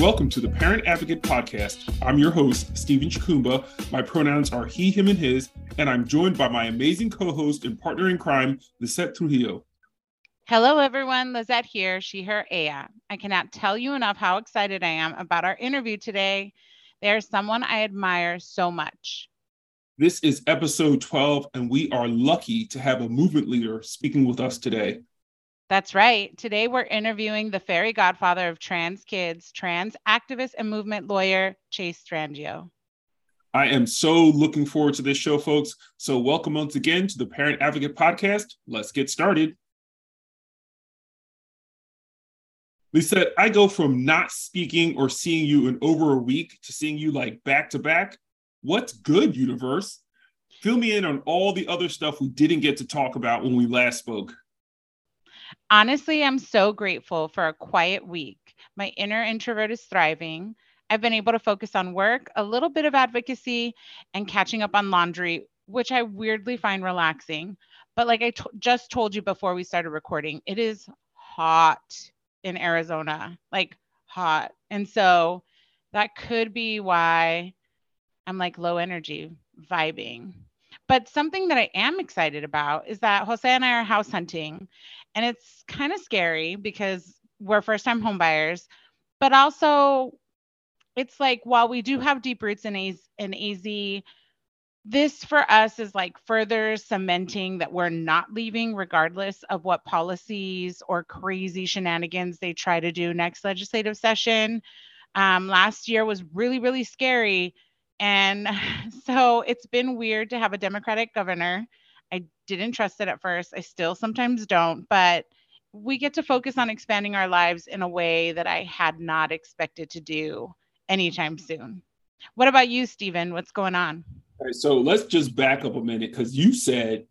Welcome to the Parent Advocate Podcast. I'm your host, Stephen Chukumba. My pronouns are he, him, and his, and I'm joined by my amazing co-host and partner in crime, Lizette Trujillo. Hello, everyone. Lizette here, she, her, ella. I cannot tell you enough how excited I am about our interview today. They are someone I admire so much. This is episode 12, and we are lucky to have a movement leader speaking with us today. That's right. Today, we're interviewing the fairy godfather of trans kids, trans activist and movement lawyer, Chase Strangio. I am so looking forward to this show, folks. So welcome once again to the Parent Advocate Podcast. Let's get started. Lisa, I go from not speaking or seeing you in over a week to seeing you like back to back. What's good, universe? Fill me in on all the other stuff we didn't get to talk about when we last spoke. Honestly, I'm so grateful for a quiet week. My inner introvert is thriving. I've been able to focus on work, a little bit of advocacy, and catching up on laundry, which I weirdly find relaxing. But like I just told you before we started recording, it is hot in Arizona, like hot. And so that could be why I'm like low energy vibing. But something that I am excited about is that Jose and I are house hunting, and it's kind of scary because we're first-time homebuyers, but also it's like, while we do have deep roots in AZ, this for us is like further cementing that we're not leaving regardless of what policies or crazy shenanigans they try to do next legislative session. Last year was really, really scary. And so it's been weird to have a Democratic governor. I didn't trust it at first. I still sometimes don't, but we get to focus on expanding our lives in a way that I had not expected to do anytime soon. What about you, Stephen? What's going on? All right, so let's just back up a minute, because you said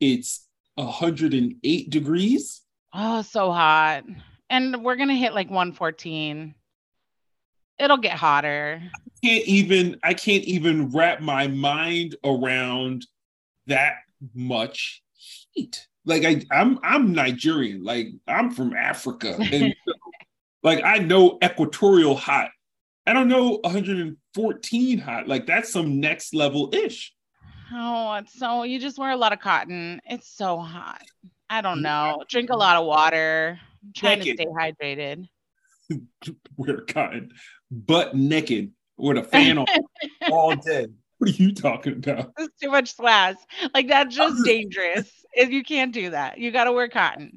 it's 108 degrees. Oh, so hot. And we're going to hit like 114. It'll get hotter. I can't even wrap my mind around that much heat. Like I'm Nigerian. Like I'm from Africa, and so, like I know equatorial hot. I don't know 114 hot. Like that's some next level ish. Oh, it's so you just wear a lot of cotton. It's so hot. I don't know. Drink a lot of water. I'm trying to stay hydrated. Wear cotton, butt naked, with a fan on all day. What are you talking about? That's too much swass. Like that's just dangerous. If you can't do that, you got to wear cotton.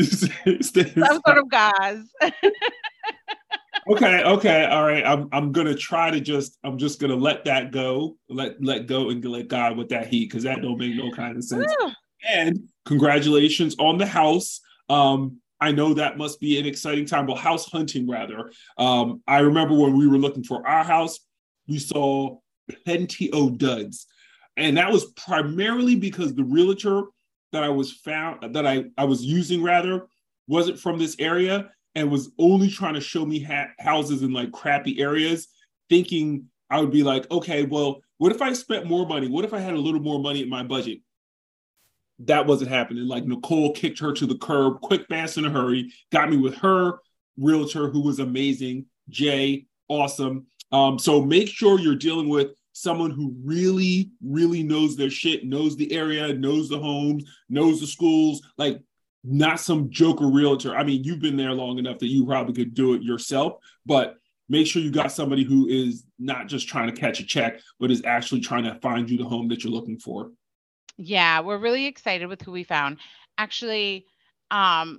Some sort of gauze. Okay, all right. I'm gonna try to just. I'm just gonna let that go. Let go and let God with that heat, because that don't make no kind of sense. Ooh. And congratulations on the house. I know that must be an exciting time. Well, house hunting, rather. I remember when we were looking for our house, we saw plenty of duds. And that was primarily because the realtor that I was using wasn't from this area and was only trying to show me houses in like crappy areas, thinking I would be like, okay, well, what if I spent more money? What if I had a little more money in my budget? That wasn't happening. Like Nicole kicked her to the curb, quick, fast, in a hurry, got me with her realtor who was amazing, Jay, awesome. So make sure you're dealing with someone who really, really knows their shit, knows the area, knows the homes, knows the schools, like not some joker realtor. I mean, you've been there long enough that you probably could do it yourself, but make sure you got somebody who is not just trying to catch a check, but is actually trying to find you the home that you're looking for. Yeah, we're really excited with who we found. Actually, I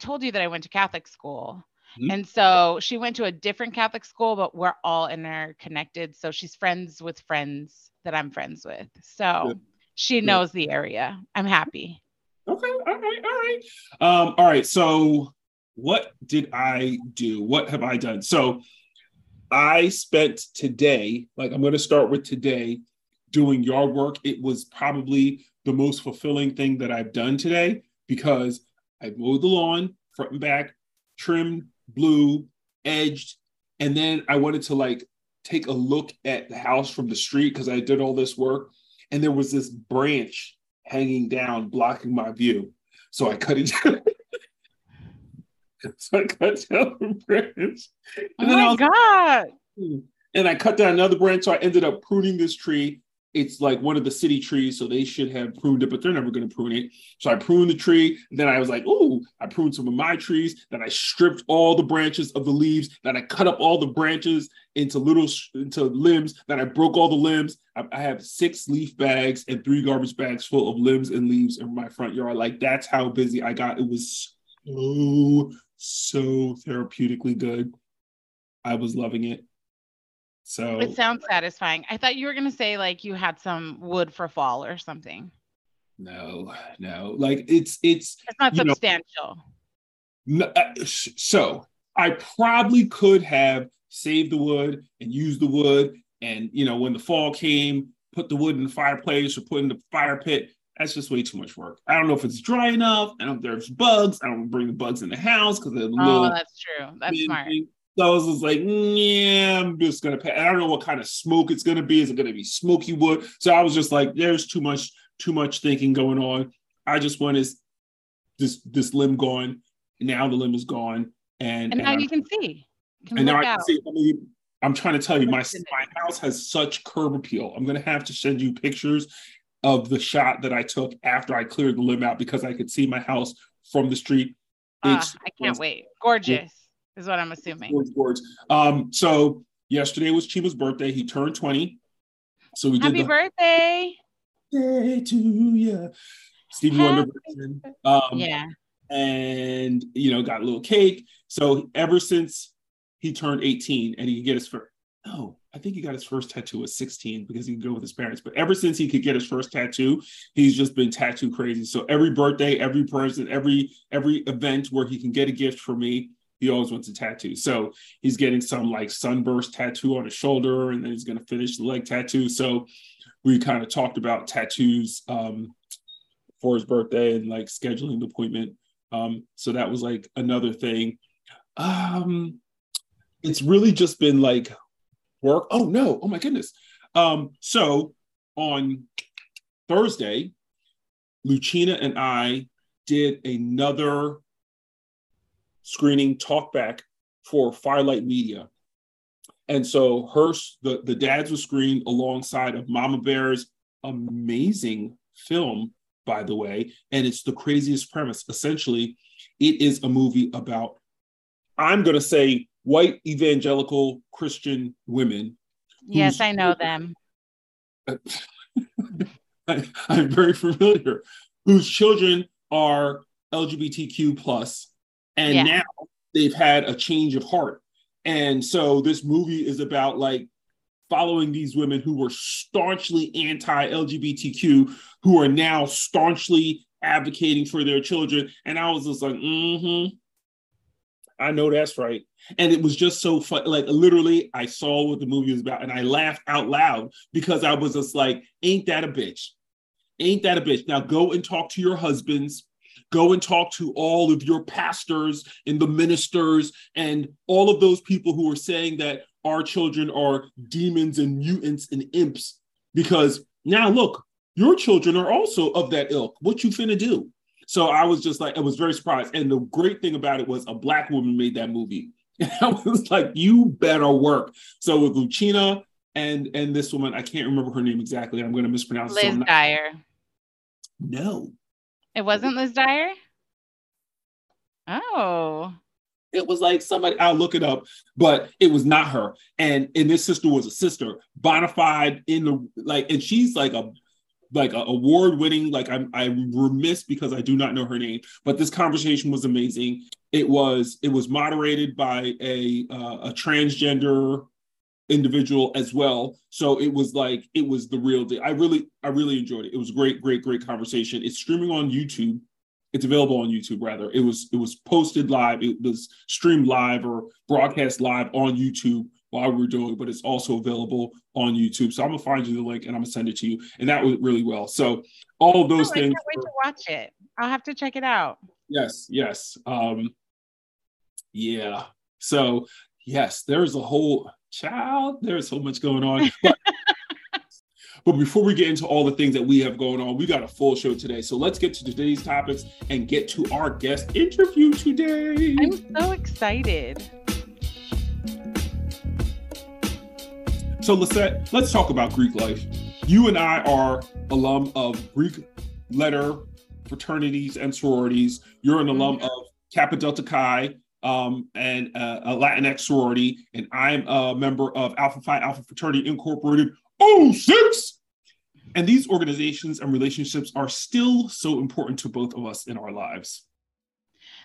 told you that I went to Catholic school. Mm-hmm. And so she went to a different Catholic school, but we're all interconnected. So she's friends with friends that I'm friends with. So she knows the area. I'm happy. Okay. All right. All right. So what did I do? What have I done? So I spent today, like I'm going to start with today, doing yard work. It was probably the most fulfilling thing that I've done today because I mowed the lawn front and back, trimmed, blew, edged, and then I wanted to like take a look at the house from the street because I did all this work and there was this branch hanging down blocking my view. So I cut it down. So I cut down a branch. And I cut down another branch. So I ended up pruning this tree. It's like one of the city trees, so they should have pruned it, but they're never going to prune it. So I pruned the tree. Then I was like, ooh, I pruned some of my trees. Then I stripped all the branches of the leaves. Then I cut up all the branches into limbs. Then I broke all the limbs. I have 6 leaf bags and 3 garbage bags full of limbs and leaves in my front yard. Like, that's how busy I got. It was so therapeutically good. I was loving it. So it sounds satisfying. I thought you were going to say like you had some wood for fall or something. No. Like it's not substantial. No, so I probably could have saved the wood and used the wood. And, when the fall came, put the wood in the fireplace or put in the fire pit. That's just way too much work. I don't know if it's dry enough. I don't know if there's bugs. I don't bring the bugs in the house because they're that's true. That's smart. So I was just like, yeah, I'm just going to pay. I don't know what kind of smoke it's going to be. Is it going to be smoky wood? So I was just like, there's too much thinking going on. I just want this limb gone. Now the limb is gone. And now you can see. You can see. I mean, I'm trying to tell you, my house has such curb appeal. I'm going to have to send you pictures of the shot that I took after I cleared the limb out because I could see my house from the street. I can't wait. Gorgeous. Is what I'm assuming. So yesterday was Chima's birthday. He turned 20. So we did happy birthday to you, Stevie Wonder version. And got a little cake. So ever since he turned 18, and he could get his first. No, I think he got his first tattoo at 16 because he could go with his parents. But ever since he could get his first tattoo, he's just been tattoo crazy. So every birthday, every person, every event where he can get a gift for me. He always wants a tattoo. So he's getting some like sunburst tattoo on his shoulder, and then he's going to finish the leg tattoo. So we kind of talked about tattoos for his birthday and like scheduling the appointment. So that was like another thing. It's really just been like work. Oh no. Oh my goodness. So on Thursday, Lucina and I did another screening talkback for Firelight Media, and so the dads were screened alongside of Mama Bear's amazing film, by the way, and it's the craziest premise. Essentially, it is a movie about, I'm going to say, white evangelical Christian women. Yes, I know them. I'm very familiar. Whose children are LGBTQ plus. And now they've had a change of heart. And so this movie is about like following these women who were staunchly anti-LGBTQ, who are now staunchly advocating for their children. And I was just like, I know that's right. And it was just so fun. Like, literally, I saw what the movie was about and I laughed out loud because I was just like, ain't that a bitch? Ain't that a bitch? Now go and talk to your husbands. Go and talk to all of your pastors and the ministers and all of those people who are saying that our children are demons and mutants and imps. Because now, look, your children are also of that ilk. What you finna do? So I was just like, I was very surprised. And the great thing about it was a Black woman made that movie. And I was like, you better work. So with Lucina and this woman, I can't remember her name exactly. I'm going to mispronounce it. Liz Dyer. No. It wasn't Liz Dyer? Oh. It was like somebody, I'll look it up, but it was not her. And this sister was a sister, bona fide in the, like, and she's like a award-winning, like I'm remiss because I do not know her name, but this conversation was amazing. It was moderated by a transgender individual as well. So it was the real deal. I really enjoyed it. It was great conversation. It's streaming on YouTube. It's available on YouTube rather. It was posted live. It was streamed live or broadcast live on YouTube while we were doing it, but it's also available on YouTube. So I'm gonna find you the link and I'm gonna send it to you. And that went really well. So all of those things. I can't wait to watch it. I'll have to check it out. Yes. Yeah. So yes, there's a whole, there's so much going on. But, But before we get into all the things that we have going on, we got a full show today. So let's get to today's topics and get to our guest interview today. I'm so excited. So Lizette, let's talk about Greek life. You and I are alum of Greek letter fraternities and sororities. You're an alum of Kappa Delta Chi and a Latinx sorority. And I'm a member of Alpha Phi Alpha Fraternity Incorporated. Oh, six! And these organizations and relationships are still so important to both of us in our lives.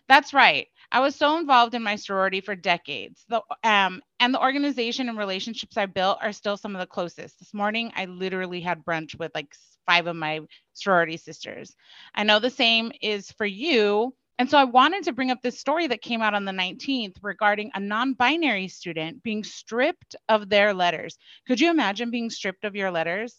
That's right. I was so involved in my sorority for decades. And the organization and relationships I built are still some of the closest. This morning, I literally had brunch with like 5 of my sorority sisters. I know the same is for you. And so I wanted to bring up this story that came out on the 19th regarding a non-binary student being stripped of their letters. Could you imagine being stripped of your letters?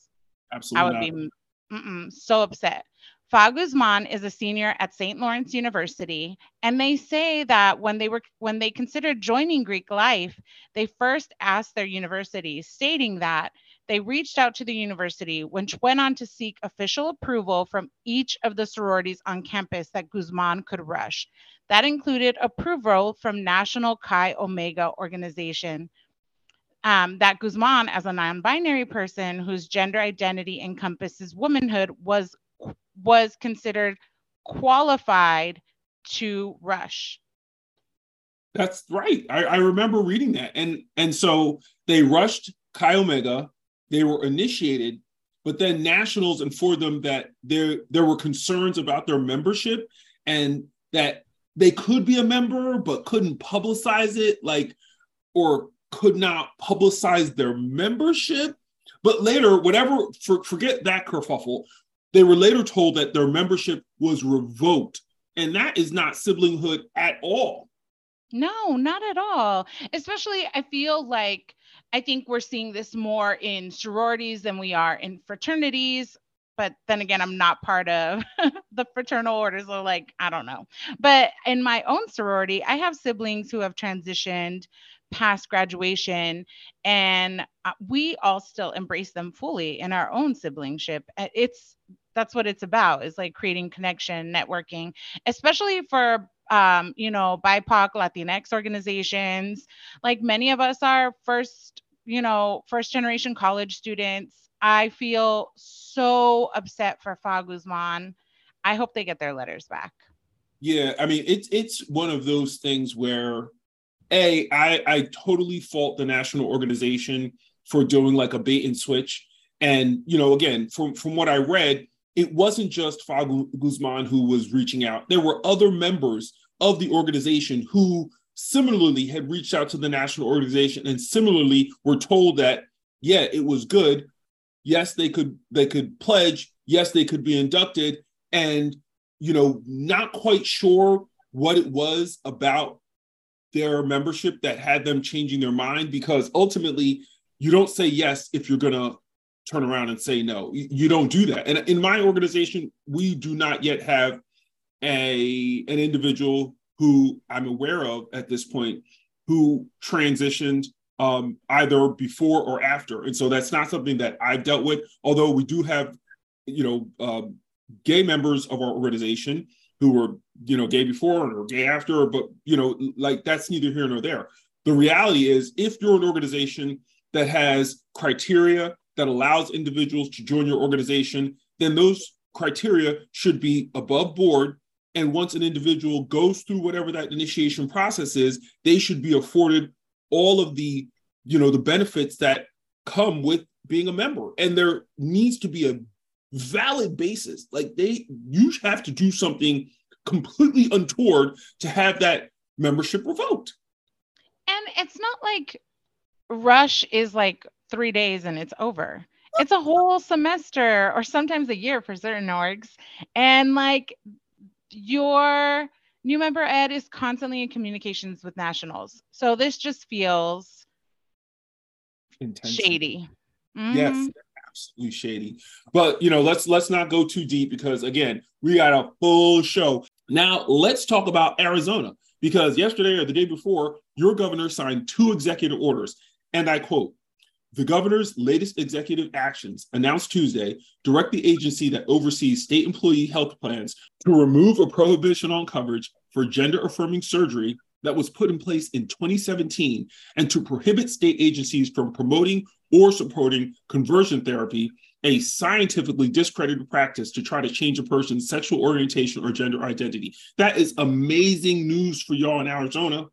Absolutely. I would be so upset. Fae Guzman is a senior at St. Lawrence University, and they say that when they considered joining Greek life, they first asked their university, stating that they reached out to the university, which went on to seek official approval from each of the sororities on campus that Guzman could rush. That included approval from National Chi Omega organization. That Guzman, as a non-binary person whose gender identity encompasses womanhood, was considered qualified to rush. That's right. I remember reading that. And so they rushed Chi Omega. They were initiated, but then nationals informed them that there were concerns about their membership and that they could be a member, but couldn't publicize it, or could not publicize their membership. But later, forget that kerfuffle. They were later told that their membership was revoked. And that is not siblinghood at all. No, not at all. Especially, I think we're seeing this more in sororities than we are in fraternities. But then again, I'm not part of the fraternal order, so I don't know. But in my own sorority, I have siblings who have transitioned past graduation, and we all still embrace them fully in our own siblingship. That's what it's about, is creating connection, networking, especially for BIPOC, Latinx organizations. Many of us are first generation college students. I feel so upset for Fae Guzman. I hope they get their letters back. Yeah, I mean, it's one of those things where, I totally fault the national organization for doing a bait and switch. And, again, from what I read, it wasn't just Fae Guzman who was reaching out. There were other members of the organization who similarly had reached out to the national organization and similarly were told that, yeah, it was good. Yes, they could pledge. Yes, they could be inducted. And, not quite sure what it was about their membership that had them changing their mind, because ultimately you don't say yes if you're going to turn around and say no. You don't do that. And in my organization, we do not yet have an individual who I'm aware of at this point who transitioned either before or after. And so that's not something that I've dealt with, although we do have, gay members of our organization who were, gay before or gay after, but, that's neither here nor there. The reality is, if you're an organization that has criteria that allows individuals to join your organization, then those criteria should be above board. And once an individual goes through whatever that initiation process is, they should be afforded all of the, the benefits that come with being a member. And there needs to be a valid basis. You have to do something completely untoward to have that membership revoked. And it's not rush is 3 days and it's over. It's a whole semester or sometimes a year for certain orgs. And your new member ed is constantly in communications with nationals. So this just feels intense. Shady. Mm-hmm. Yes, absolutely shady. But, let's not go too deep, because again, we got a full show. Now let's talk about Arizona, because yesterday or the day before, your governor signed 2 executive orders. And I quote, The governor's latest executive actions, announced Tuesday, direct the agency that oversees state employee health plans to remove a prohibition on coverage for gender-affirming surgery that was put in place in 2017 and to prohibit state agencies from promoting or supporting conversion therapy, a scientifically discredited practice to try to change a person's sexual orientation or gender identity. That is amazing news for y'all in Arizona.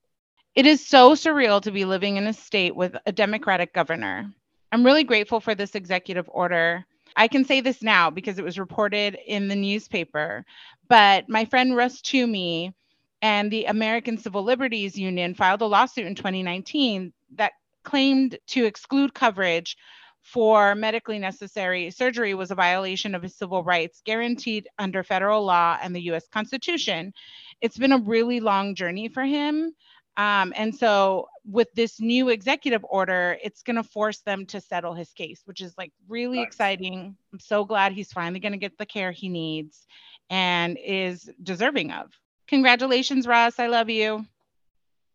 It is so surreal to be living in a state with a Democratic governor. I'm really grateful for this executive order. I can say this now because it was reported in the newspaper, but my friend Russ Toomey and the American Civil Liberties Union filed a lawsuit in 2019 that claimed to exclude coverage for medically necessary surgery was a violation of his civil rights guaranteed under federal law and the U.S. Constitution. It's been a really long journey for him. And so with this new executive order, it's going to force them to settle his case, which is like really exciting. I'm so glad he's finally going to get the care he needs and is deserving of. Congratulations, Russ. I love you.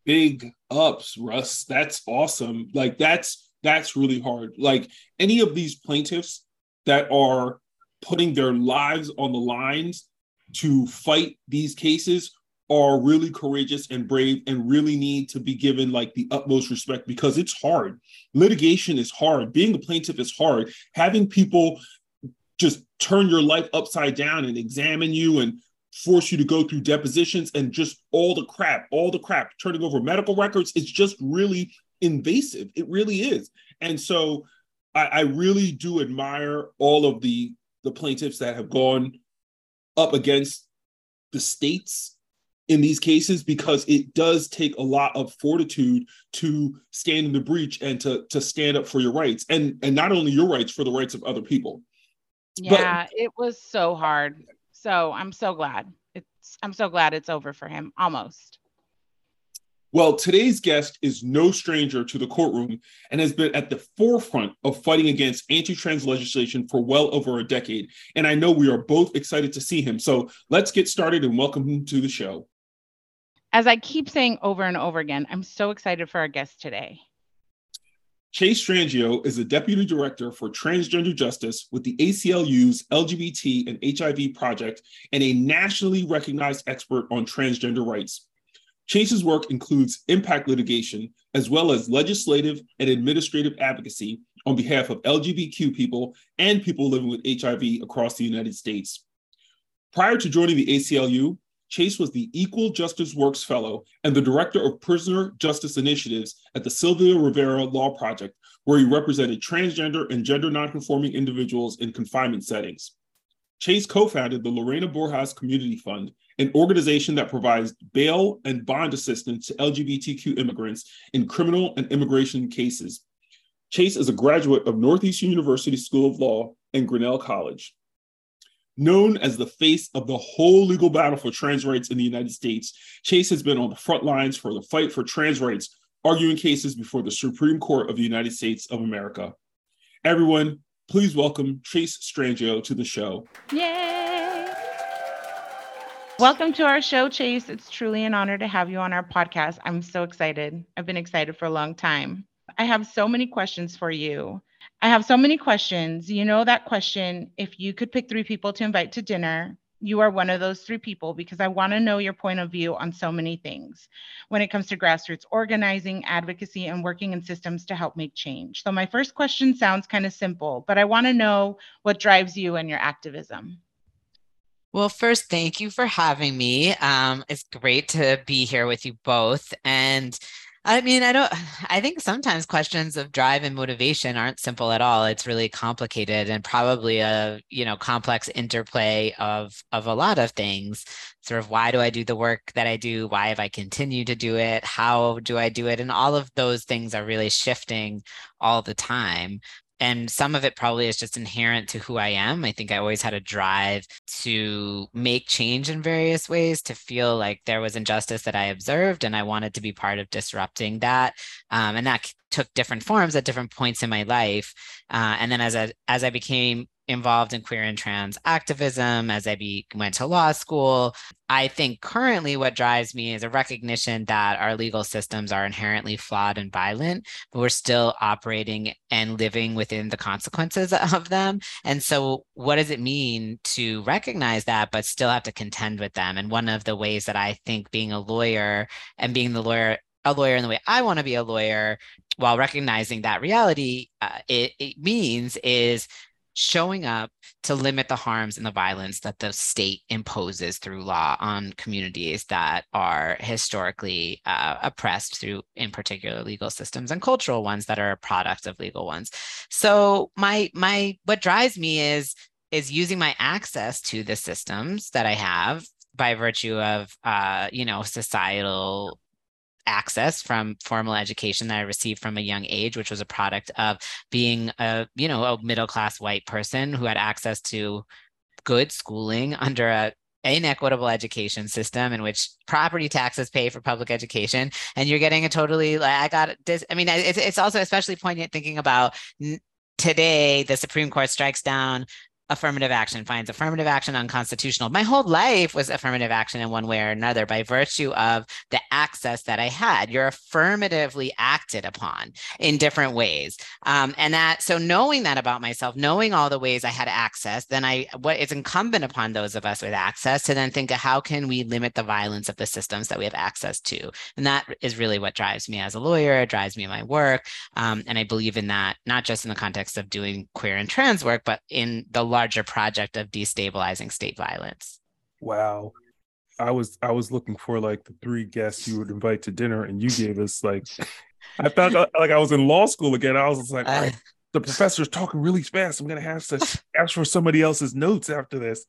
Big ups, Russ. That's awesome. Like that's really hard. Like any of these plaintiffs that are putting their lives on the lines to fight these cases are really courageous and brave and really need to be given like the utmost respect because it's hard. Litigation is hard. Being a plaintiff is hard. Having people just turn your life upside down and examine you and force you to go through depositions and just all the crap, turning over medical records. It's just really invasive. It really is. And so I really do admire all of the plaintiffs that have gone up against the states in these cases, because it does take a lot of fortitude to stand in the breach and to stand up for your rights. And not only your rights, for the rights of other people. Yeah, but it was so hard. So I'm so glad. I'm so glad it's over for him, almost. Well, today's guest is no stranger to the courtroom and has been at the forefront of fighting against anti-trans legislation for well over a decade. And I know we are both excited to see him. So let's get started and welcome him to the show. As I keep saying over and over again, I'm so excited for our guest today. Chase Strangio is the Deputy Director for Transgender Justice with the ACLU's LGBT and HIV Project and a nationally recognized expert on transgender rights. Chase's work includes impact litigation, as well as legislative and administrative advocacy on behalf of LGBTQ people and people living with HIV across the United States. Prior to joining the ACLU, Chase was the Equal Justice Works Fellow and the Director of Prisoner Justice Initiatives at the Sylvia Rivera Law Project, where he represented transgender and gender nonconforming individuals in confinement settings. Chase co-founded the Lorena Borjas Community Fund, an organization that provides bail and bond assistance to LGBTQ immigrants in criminal and immigration cases. Chase is a graduate of Northeastern University School of Law and Grinnell College. Known as the face of the whole legal battle for trans rights in the United States, Chase has been on the front lines for the fight for trans rights, arguing cases before the Supreme Court of the United States of America. Everyone, please welcome Chase Strangio to the show. Yay! Welcome to our show, Chase. It's truly an honor to have you on our podcast. I'm so excited. I've been excited for a long time. I have so many questions for you. You know that question, if you could pick three people to invite to dinner, you are one of those three people, because I want to know your point of view on so many things when it comes to grassroots organizing, advocacy, and working in systems to help make change. So my first question sounds kind of simple, but I want to know what drives you and your activism. Well, first, thank you for having me. It's great to be here with you both. And I think sometimes questions of drive and motivation aren't simple at all. It's really complicated and probably a, complex interplay of a lot of things. Sort of, why do I do the work that I do? Why have I continued to do it? How do I do it? And all of those things are really shifting all the time. And some of it probably is just inherent to who I am. I think I always had a drive to make change in various ways, to feel like there was injustice that I observed, and I wanted to be part of disrupting that. And that took different forms at different points in my life. And then as I became involved in queer and trans activism as I went to law school. I think currently what drives me is a recognition that our legal systems are inherently flawed and violent, but we're still operating and living within the consequences of them. And so what does it mean to recognize that, but still have to contend with them? And one of the ways that I think being a lawyer and being a lawyer in the way I want to be a lawyer, while recognizing that reality, it means is showing up to limit the harms and the violence that the state imposes through law on communities that are historically oppressed through, in particular, legal systems and cultural ones that are a product of legal ones. So what drives me is using my access to the systems that I have by virtue of societal access from formal education that I received from a young age, which was a product of being a middle-class white person who had access to good schooling under an inequitable education system in which property taxes pay for public education. And you're getting a totally, it's also especially poignant thinking about today, the Supreme Court strikes down affirmative action, finds affirmative action unconstitutional. My whole life was affirmative action in one way or another by virtue of the access that I had. You're affirmatively acted upon in different ways. So knowing that about myself, knowing all the ways I had access, then it's incumbent upon those of us with access to then think of how can we limit the violence of the systems that we have access to. And that is really what drives me as a lawyer. It drives me in my work. And I believe in that, not just in the context of doing queer and trans work, but in the larger project of destabilizing state violence. Wow. I was looking for like the three guests you would invite to dinner, and you gave us like, I felt like I was in law school again. I was just like, all right, the professor's talking really fast. I'm going to have to ask for somebody else's notes after this.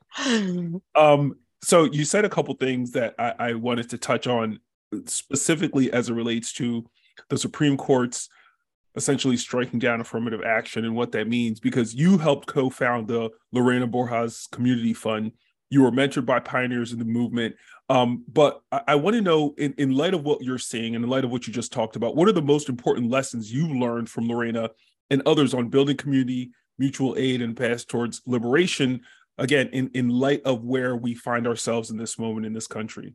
So you said a couple things that I wanted to touch on specifically as it relates to the Supreme Court's essentially striking down affirmative action and what that means, because you helped co-found the Lorena Borjas Community Fund. You were mentored by pioneers in the movement. But I want to know, in light of what you're seeing and in light of what you just talked about, what are the most important lessons you learned from Lorena and others on building community, mutual aid, and paths towards liberation, again, in light of where we find ourselves in this moment in this country?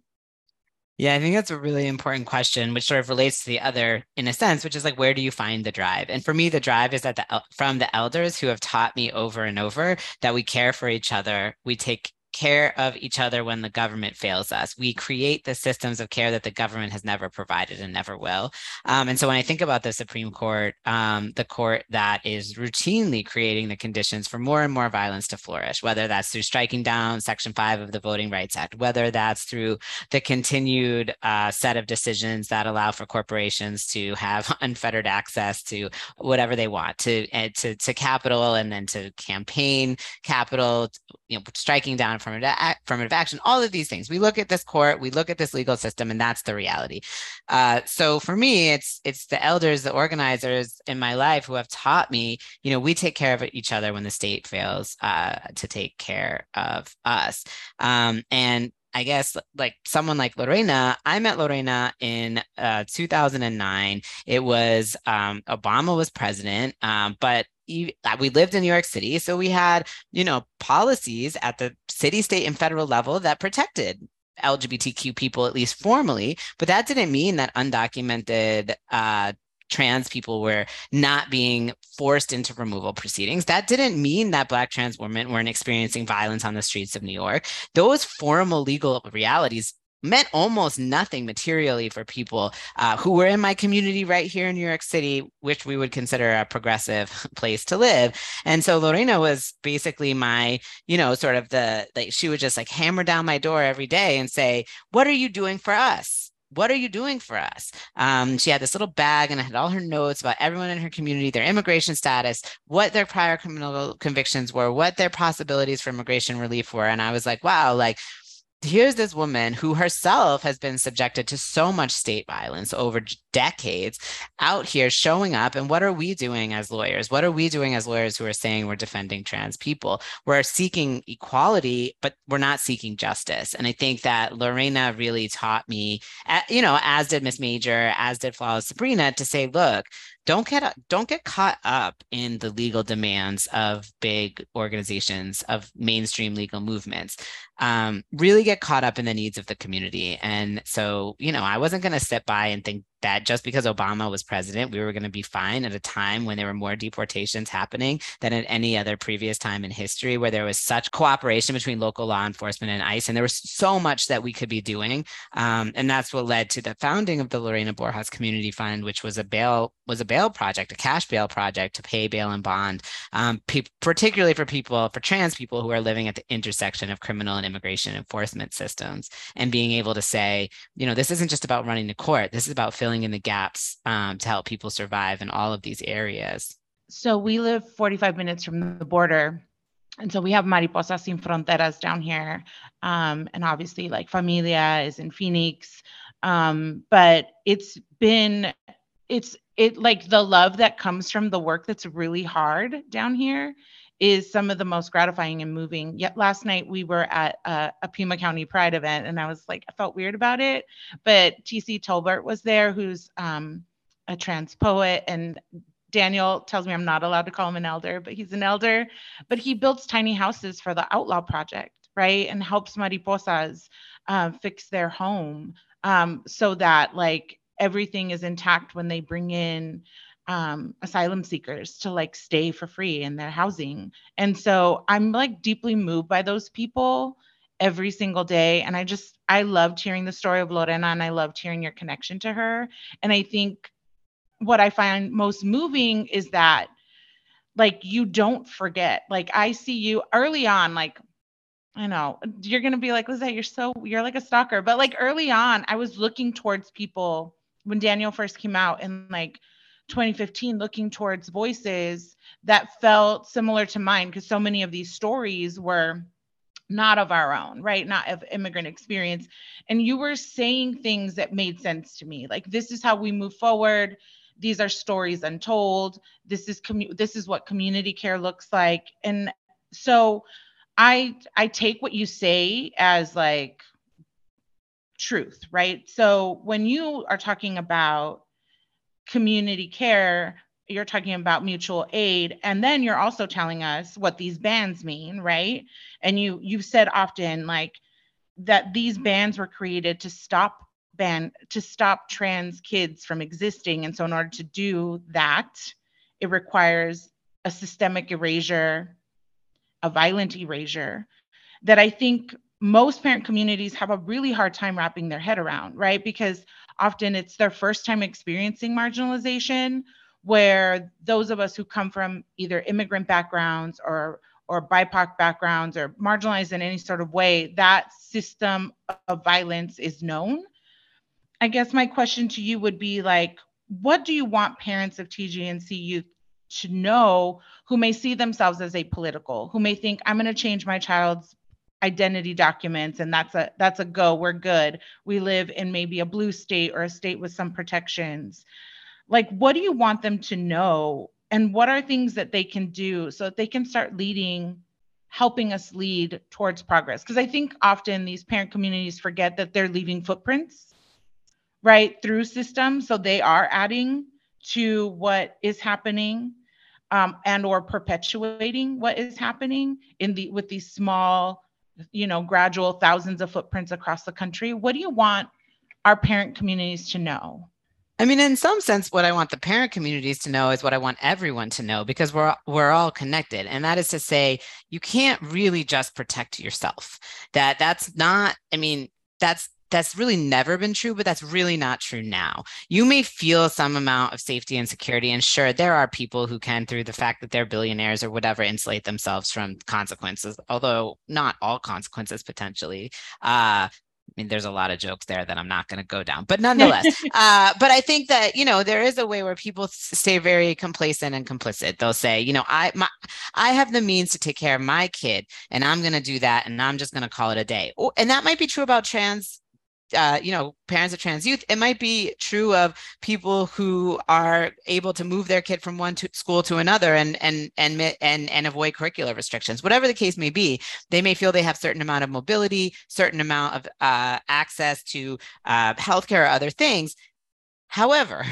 Yeah, I think that's a really important question, which sort of relates to the other in a sense, which is like, where do you find the drive? And for me, the drive is that from the elders who have taught me over and over that we care for each other, we take care of each other when the government fails us. We create the systems of care that the government has never provided and never will. And so when I think about the Supreme Court, the court that is routinely creating the conditions for more and more violence to flourish, whether that's through striking down Section 5 of the Voting Rights Act, whether that's through the continued set of decisions that allow for corporations to have unfettered access to whatever they want, to capital and then to campaign capital, striking down affirmative action, all of these things. We look at this court, we look at this legal system, and that's the reality. So for me, it's the elders, the organizers in my life who have taught me, we take care of each other when the state fails to take care of us. And I guess like someone like Lorena, I met Lorena in 2009. It was Obama was president, but we lived in New York City. So we had, policies at the city, state, and federal level that protected LGBTQ people, at least formally. But that didn't mean that undocumented trans people were not being forced into removal proceedings. That didn't mean that Black trans women weren't experiencing violence on the streets of New York. Those formal legal realities meant almost nothing materially for people who were in my community right here in New York City, which we would consider a progressive place to live. And so Lorena was basically my, she would just like hammer down my door every day and say, what are you doing for us? What are you doing for us? She had this little bag and I had all her notes about everyone in her community, their immigration status, what their prior criminal convictions were, what their possibilities for immigration relief were. And I was like, wow, like, here's this woman who herself has been subjected to so much state violence over decades out here showing up. And what are we doing as lawyers? What are we doing as lawyers who are saying we're defending trans people? We're seeking equality, but we're not seeking justice. And I think that Lorena really taught me, as did Miss Major, as did Flawless Sabrina, to say, look, Don't get caught up in the legal demands of big organizations, of mainstream legal movements. Really get caught up in the needs of the community. And so, you know, I wasn't going to sit by and think that just because Obama was president, we were going to be fine at a time when there were more deportations happening than at any other previous time in history, where there was such cooperation between local law enforcement and ICE. And there was so much that we could be doing. And that's what led to the founding of the Lorena Borjas Community Fund, which was a bail project, a cash bail project to pay bail and bond, particularly for trans people who are living at the intersection of criminal and immigration enforcement systems, and being able to say, you know, this isn't just about running to court. This is about filling in the gaps to help people survive in all of these areas. So we live 45 minutes from the border. And so we have Mariposas Sin Fronteras down here. And obviously like Familia is in Phoenix. But it's the love that comes from the work that's really hard down here is some of the most gratifying and moving. Yet last night we were at a Pima County Pride event, and I was like, I felt weird about it. But TC Tolbert was there, who's a trans poet, and Daniel tells me I'm not allowed to call him an elder, but he's an elder. But he builds tiny houses for the Outlaw Project, right? And helps Mariposas fix their home so that like everything is intact when they bring in asylum seekers to like stay for free in their housing. And so I'm like deeply moved by those people every single day. And I loved hearing the story of Lorena, and I loved hearing your connection to her. And I think what I find most moving is that like, you don't forget, like I see you early on, like, I know you're going to be like, Lizette, you're like a stalker. But like early on, I was looking towards people when Daniel first came out, and like, 2015, looking towards voices that felt similar to mine, because so many of these stories were not of our own, right? Not of immigrant experience. And you were saying things that made sense to me. Like, this is how we move forward. These are stories untold. This is what community care looks like. And so I take what you say as like truth, right? So when you are talking about community care, you're talking about mutual aid, and then you're also telling us what these bans mean, right? And you've said often like that these bans were created to stop trans kids from existing, and so in order to do that, it requires a systemic erasure, a violent erasure that I think most parent communities have a really hard time wrapping their head around, right? Because often it's their first time experiencing marginalization, where those of us who come from either immigrant backgrounds or BIPOC backgrounds or marginalized in any sort of way, that system of violence is known. I guess my question to you would be like, what do you want parents of TGNC youth to know who may see themselves as apolitical, who may think I'm going to change my child's identity documents, and that's a go, we're good. We live in maybe a blue state or a state with some protections. Like, what do you want them to know? And what are things that they can do so that they can start helping us lead towards progress? Because I think often these parent communities forget that they're leaving footprints, right, through systems. So they are adding to what is happening and or perpetuating what is happening with these small, you know, gradual thousands of footprints across the country. What do you want our parent communities to know? I mean, in some sense, what I want the parent communities to know is what I want everyone to know, because we're all connected. And that is to say, you can't really just protect yourself. That's really never been true, but that's really not true now. You may feel some amount of safety and security, and sure, there are people who can, through the fact that they're billionaires or whatever, insulate themselves from consequences, although not all consequences potentially. I mean, there's a lot of jokes there that I'm not going to go down, but nonetheless, but I think that, you know, there is a way where people stay very complacent and complicit. They'll say, you know, I have the means to take care of my kid, and I'm going to do that, and I'm just going to call it a day. And that might be true about parents of trans youth. It might be true of people who are able to move their kid from one school to another and avoid curricular restrictions. Whatever the case may be, they may feel they have certain amount of mobility, certain amount of access to healthcare or other things. However,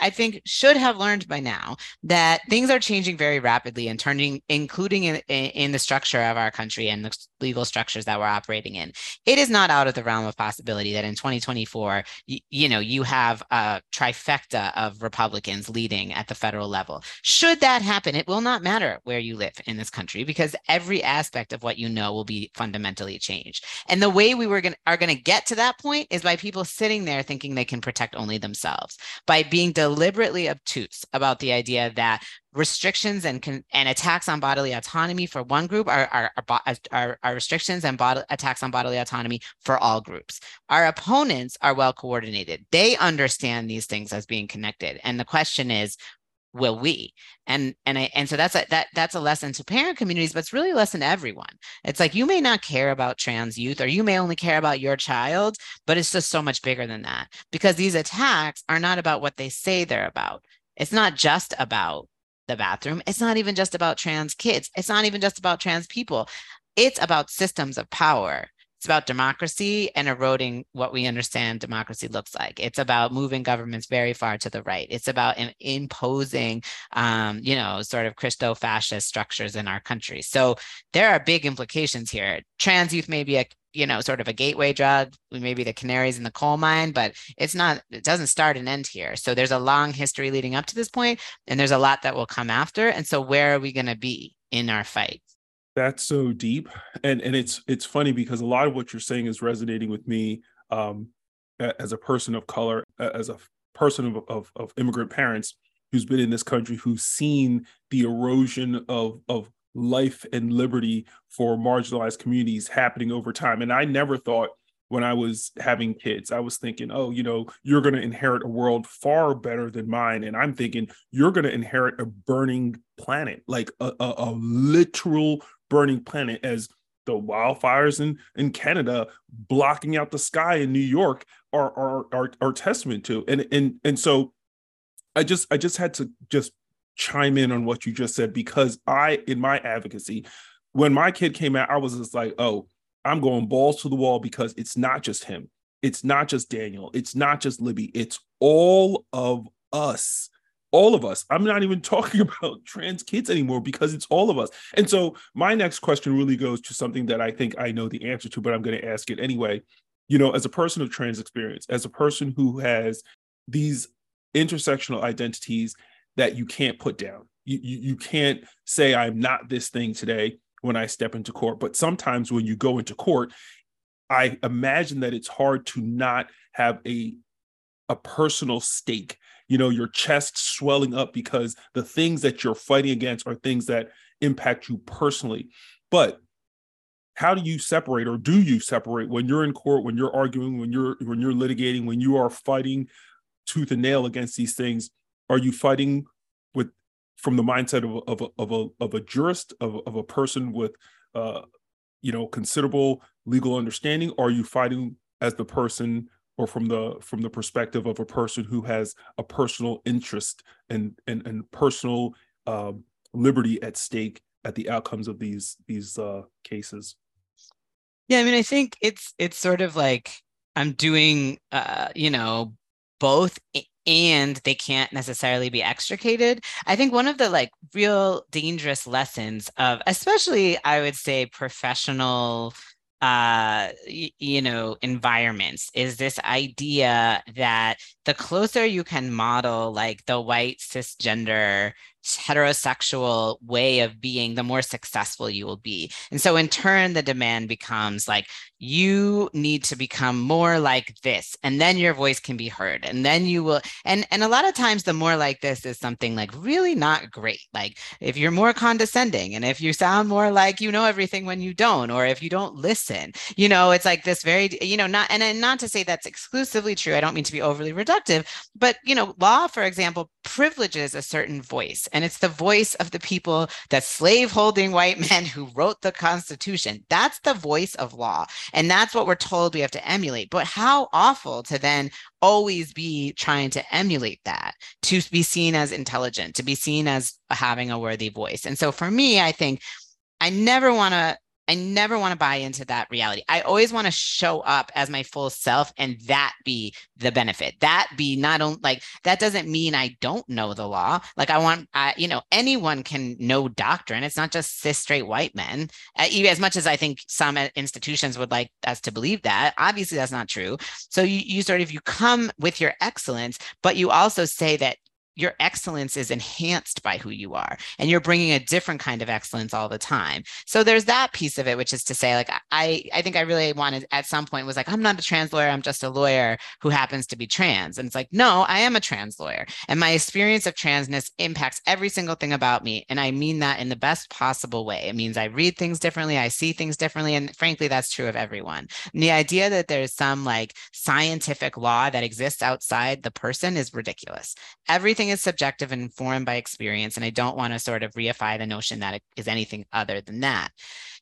I think should have learned by now that things are changing very rapidly and turning, including in the structure of our country and the legal structures that we're operating in. It is not out of the realm of possibility that in 2024, you have a trifecta of Republicans leading at the federal level. Should that happen, it will not matter where you live in this country, because every aspect of what you know will be fundamentally changed. And the way we are going to get to that point is by people sitting there thinking they can protect only themselves, by being deliberately obtuse about the idea that restrictions and attacks on bodily autonomy for one group are restrictions and attacks on bodily autonomy for all groups. Our opponents are well coordinated. They understand these things as being connected. And the question is, will we? And so that's a lesson to parent communities, but it's really a lesson to everyone. It's like, you may not care about trans youth, or you may only care about your child, but it's just so much bigger than that, because these attacks are not about what they say they're about. It's not just about the bathroom. It's not even just about trans kids. It's not even just about trans people. It's about systems of power. It's about democracy and eroding what we understand democracy looks like. It's about moving governments very far to the right. It's about imposing, sort of Christo-fascist structures in our country. So there are big implications here. Trans youth may be a gateway drug. We may be the canaries in the coal mine, but it doesn't start and end here. So there's a long history leading up to this point, and there's a lot that will come after. And so where are we going to be in our fight? That's so deep. And it's funny because a lot of what you're saying is resonating with me as a person of color, as a person of immigrant parents who's been in this country, who's seen the erosion of life and liberty for marginalized communities happening over time. And I never thought when I was having kids, I was thinking, you're going to inherit a world far better than mine. And I'm thinking, you're going to inherit a burning planet, like a literal burning planet, as the wildfires in Canada blocking out the sky in New York are testament to. And so I just had to just chime in on what you just said, because in my advocacy, when my kid came out, I was just like, oh, I'm going balls to the wall, because it's not just him. It's not just Daniel. It's not just Libby. It's all of us. All of us. I'm not even talking about trans kids anymore, because it's all of us. And so my next question really goes to something that I think I know the answer to, but I'm going to ask it anyway. As a person of trans experience, as a person who has these intersectional identities that you can't put down, you can't say I'm not this thing today when I step into court. But sometimes when you go into court, I imagine that it's hard to not have a personal stake, your chest swelling up, because the things that you're fighting against are things that impact you personally. But how do you separate, or do you separate, when you're in court, when you're arguing, when you're litigating, when you are fighting tooth and nail against these things? Are you fighting from the mindset of a jurist, of a person with, considerable legal understanding? Or are you fighting as the person, or from the perspective of a person who has a personal interest and personal liberty at stake at the outcomes of these cases? Yeah, I mean, I think it's sort of like I'm doing, both. And they can't necessarily be extricated. I think one of the real dangerous lessons of, especially I would say, professional, environments, is this idea that the closer you can model the white cisgender heterosexual way of being, the more successful you will be. And so in turn, the demand becomes you need to become more like this, and then your voice can be heard. And then you will, and a lot of times the more like this is something really not great. Like if you're more condescending, and if you sound more like, you know, everything when you don't, or if you don't listen, it's this very, not, and not to say that's exclusively true. I don't mean to be overly reductive, but law, for example, privileges a certain voice. And it's the voice of the people, that slave-holding white men who wrote the Constitution. That's the voice of law. And that's what we're told we have to emulate. But how awful to then always be trying to emulate that, to be seen as intelligent, to be seen as having a worthy voice. And so for me, I think I never want to I never want to buy into that reality. I always want to show up as my full self and that be the benefit. That be not only like, that doesn't mean I don't know the law. Like I want, you know, anyone can know doctrine. It's not just cis straight white men. As much as I think some institutions would like us to believe that, obviously that's not true. So you sort of, you come with your excellence, but you also say that your excellence is enhanced by who you are, and you're bringing a different kind of excellence all the time. So there's that piece of it, which is to say, like, I think I really wanted at some point was like, I'm not a trans lawyer. I'm just a lawyer who happens to be trans. And it's like, no, I am a trans lawyer. And my experience of transness impacts every single thing about me. And I mean that in the best possible way. It means I read things differently. I see things differently. And frankly, that's true of everyone. And the idea that there's some like scientific law that exists outside the person is ridiculous. Everything is subjective and informed by experience. And I don't want to sort of reify the notion that it is anything other than that.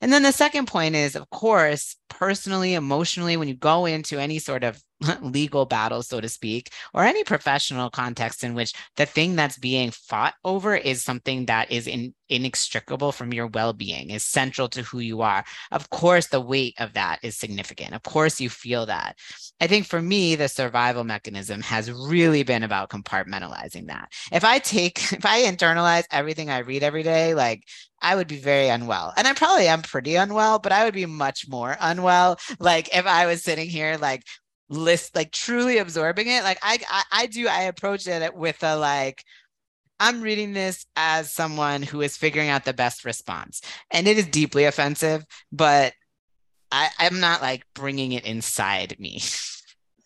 And then the second point is, of course, personally, emotionally, when you go into any sort of legal battle, so to speak, or any professional context in which the thing that's being fought over is something that is inextricable from your well-being, is central to who you are. Of course, the weight of that is significant. Of course, you feel that. I think for me, the survival mechanism has really been about compartmentalizing that. If I internalize everything I read every day, like I would be very unwell. And I probably am pretty unwell, but I would be much more unwell. Like if I was sitting here, like truly absorbing it. Like I approach it with a like, I'm reading this as someone who is figuring out the best response. And it is deeply offensive, but I'm not like bringing it inside me.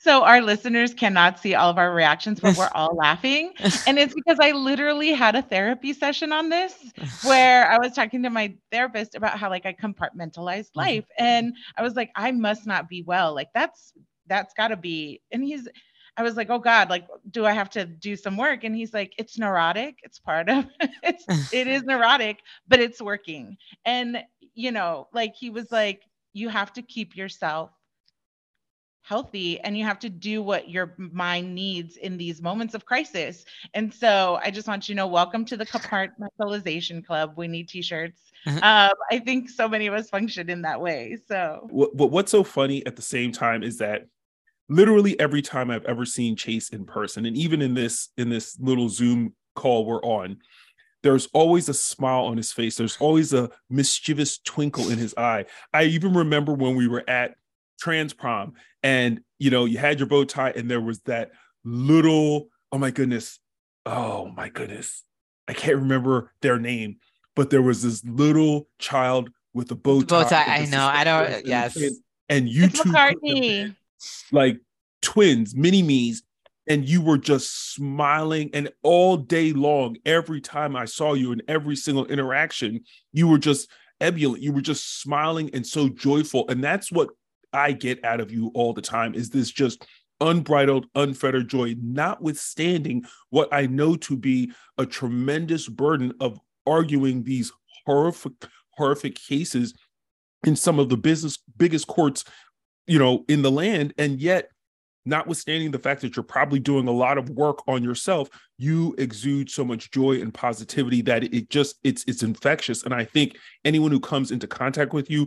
So our listeners cannot see all of our reactions, but we're all laughing. And it's because I literally had a therapy session on this where I was talking to my therapist about how like I compartmentalized life. And I was like, I must not be well. Like that's gotta be. And I was like, oh God, like, do I have to do some work? And he's like, it's neurotic. It's part of it is neurotic, but it's working. And, you know, like he was like, you have to keep yourself healthy and you have to do what your mind needs in these moments of crisis. And so I just want you to know, welcome to the compartmentalization club. We need t-shirts. I think so many of us function in that way. So what's so funny at the same time is that literally every time I've ever seen Chase in person, and even in this little Zoom call we're on, there's always a smile on his face. There's always a mischievous twinkle in his eye. I even remember when we were at Trans Prom, and you know, you had your bow tie, and there was that little, oh my goodness, I can't remember their name, but there was this little child with a bow tie. I know, yes. And you it's two them, like twins, mini me's, and you were just smiling, and all day long, every time I saw you in every single interaction, you were just ebullient, you were just smiling and so joyful, and that's what I get out of you all the time is this just unbridled, unfettered joy, notwithstanding what I know to be a tremendous burden of arguing these horrific cases in some of the biggest courts, you know, in the land. And yet, notwithstanding the fact that you're probably doing a lot of work on yourself, you exude so much joy and positivity that it's infectious. And I think anyone who comes into contact with you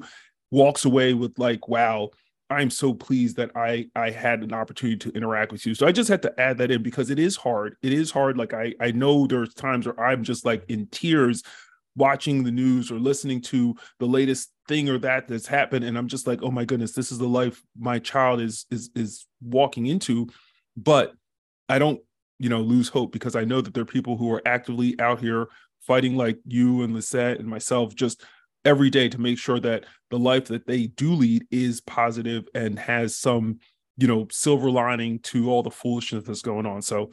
walks away with like, wow, I'm so pleased that I had an opportunity to interact with you. So I just had to add that in because it is hard. It is hard. Like I know there's times where I'm just like in tears watching the news or listening to the latest thing or that's happened. And I'm just like, oh my goodness, this is the life my child is walking into. But I don't, you know, lose hope because I know that there are people who are actively out here fighting like you and Lizette and myself, just every day to make sure that the life that they do lead is positive and has some, you know, silver lining to all the foolishness that's going on. So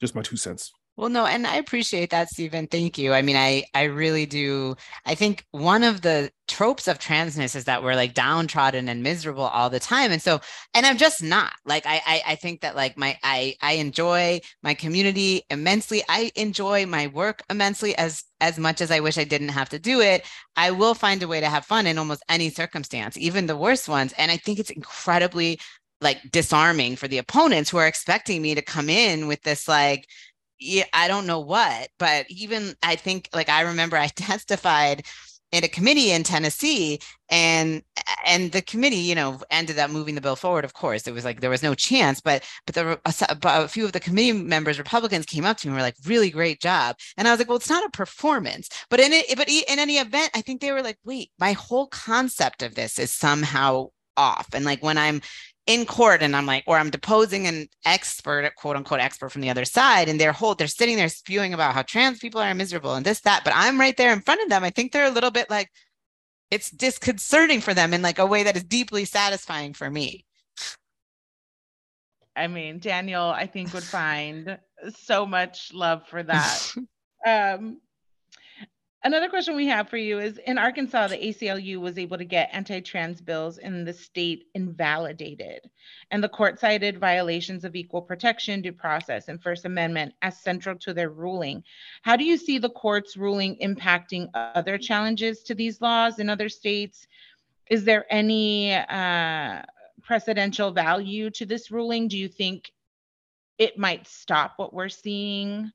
just my 2 cents. Well, no, and I appreciate that, Stephen. Thank you. I mean, I really do. I think one of the tropes of transness is that we're like downtrodden and miserable all the time. And so, and I'm just not like, I think that like I enjoy my community immensely. I enjoy my work immensely as much as I wish I didn't have to do it. I will find a way to have fun in almost any circumstance, even the worst ones. And I think it's incredibly like disarming for the opponents who are expecting me to come in with this, like, yeah, I don't know what, but even I think like I remember I testified in a committee in Tennessee, and the committee, you know, ended up moving the bill forward. Of course, it was like there was no chance, but there were a few of the committee members, Republicans, came up to me and were like, "Really great job," and I was like, "Well, it's not a performance." But in any event, I think they were like, "Wait, my whole concept of this is somehow off," and like when I'm in court and I'm like, or I'm deposing an expert, quote unquote expert from the other side, and they're sitting there spewing about how trans people are miserable and this, that, but I'm right there in front of them. I think they're a little bit like, it's disconcerting for them in like a way that is deeply satisfying for me. I mean, Daniel, I think would find so much love for that. Another question we have for you is, in Arkansas, the ACLU was able to get anti-trans bills in the state invalidated, and the court cited violations of equal protection, due process, and First Amendment as central to their ruling. How do you see the court's ruling impacting other challenges to these laws in other states? Is there any precedential value to this ruling? Do you think it might stop what we're seeing?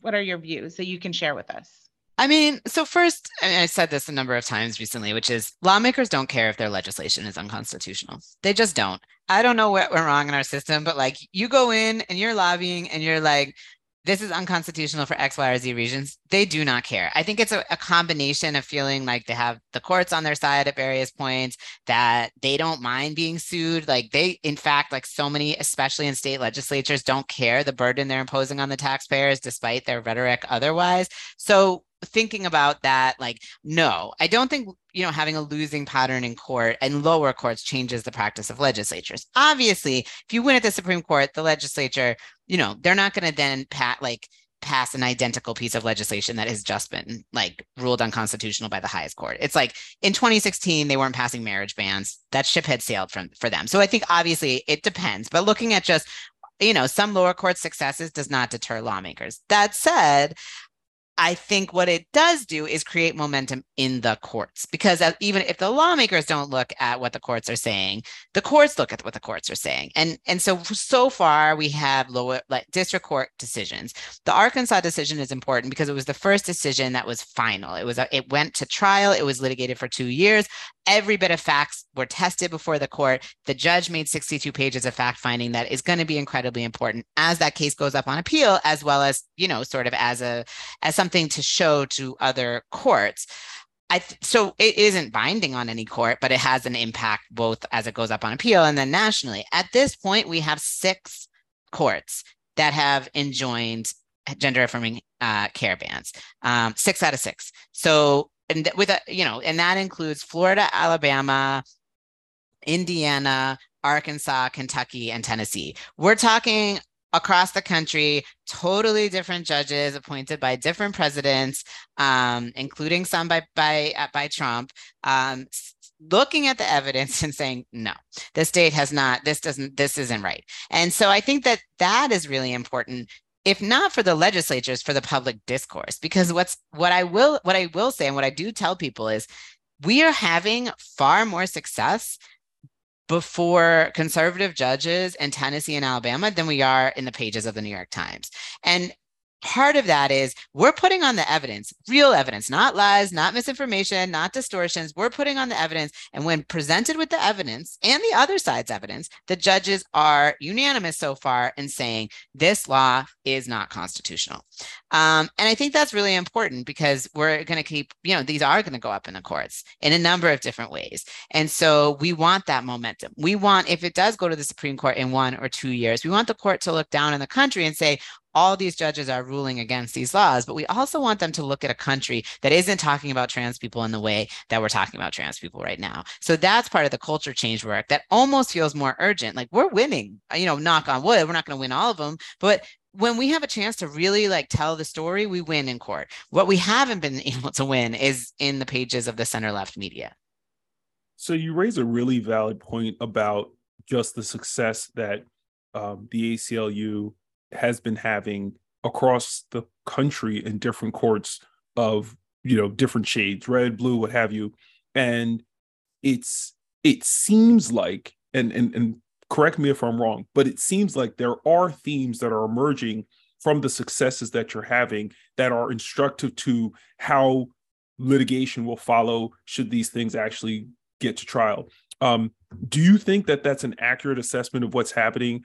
What are your views that you can share with us? I mean, so first, and I said this a number of times recently, which is lawmakers don't care if their legislation is unconstitutional. They just don't. I don't know what went wrong in our system, but like you go in and you're lobbying and you're like, this is unconstitutional for X, Y, or Z reasons. They do not care. I think it's a combination of feeling like they have the courts on their side at various points, that they don't mind being sued. Like they, in fact, like so many, especially in state legislatures, don't care the burden they're imposing on the taxpayers, despite their rhetoric otherwise. So thinking about that, like, no, I don't think, you know, having a losing pattern in court and lower courts changes the practice of legislatures. Obviously, if you win at the Supreme Court, the legislature, you know, they're not going to then pass an identical piece of legislation that has just been like ruled unconstitutional by the highest court. It's like in 2016, they weren't passing marriage bans. That ship had sailed for them. So I think obviously it depends, but looking at just, you know, some lower court successes does not deter lawmakers. That said, I think what it does do is create momentum in the courts, because even if the lawmakers don't look at what the courts are saying, the courts look at what the courts are saying. And so far we have lower like district court decisions. The Arkansas decision is important because it was the first decision that was final. It went to trial. It was litigated for 2 years. Every bit of facts were tested before the court. The judge made 62 pages of fact finding that is going to be incredibly important as that case goes up on appeal, as well as, you know, sort of as something to show to other courts. So it isn't binding on any court, but it has an impact both as it goes up on appeal and then nationally. At this point, we have 6 courts that have enjoined gender affirming care bans, 6 out of 6. So and with a, you know, and that includes Florida, Alabama, Indiana, Arkansas, Kentucky, and Tennessee. We're talking across the country, totally different judges appointed by different presidents, including some by Trump, looking at the evidence and saying, no, this state has not, this isn't right. And so I think that is really important. If not for the legislatures, for the public discourse, because what I will say and what I do tell people is we are having far more success before conservative judges in Tennessee and Alabama than we are in the pages of the New York Times. And part of that is we're putting on the evidence, real evidence, not lies, not misinformation, not distortions. We're putting on the evidence. And when presented with the evidence and the other side's evidence, the judges are unanimous so far in saying this law is not constitutional. And I think that's really important because we're going to keep, you know, these are going to go up in the courts in a number of different ways. And so we want that momentum. We want, if it does go to the Supreme Court in 1 or 2 years, we want the court to look down in the country and say, all these judges are ruling against these laws, but we also want them to look at a country that isn't talking about trans people in the way that we're talking about trans people right now. So that's part of the culture change work that almost feels more urgent. Like we're winning, you know, knock on wood, we're not going to win all of them, but when we have a chance to really like tell the story, we win in court. What we haven't been able to win is in the pages of the center-left media. So you raise a really valid point about just the success that the ACLU has been having across the country in different courts of, you know, different shades, red, blue, what have you. And it seems like, and correct me if I'm wrong, but it seems like there are themes that are emerging from the successes that you're having that are instructive to how litigation will follow should these things actually get to trial. Do you think that that's an accurate assessment of what's happening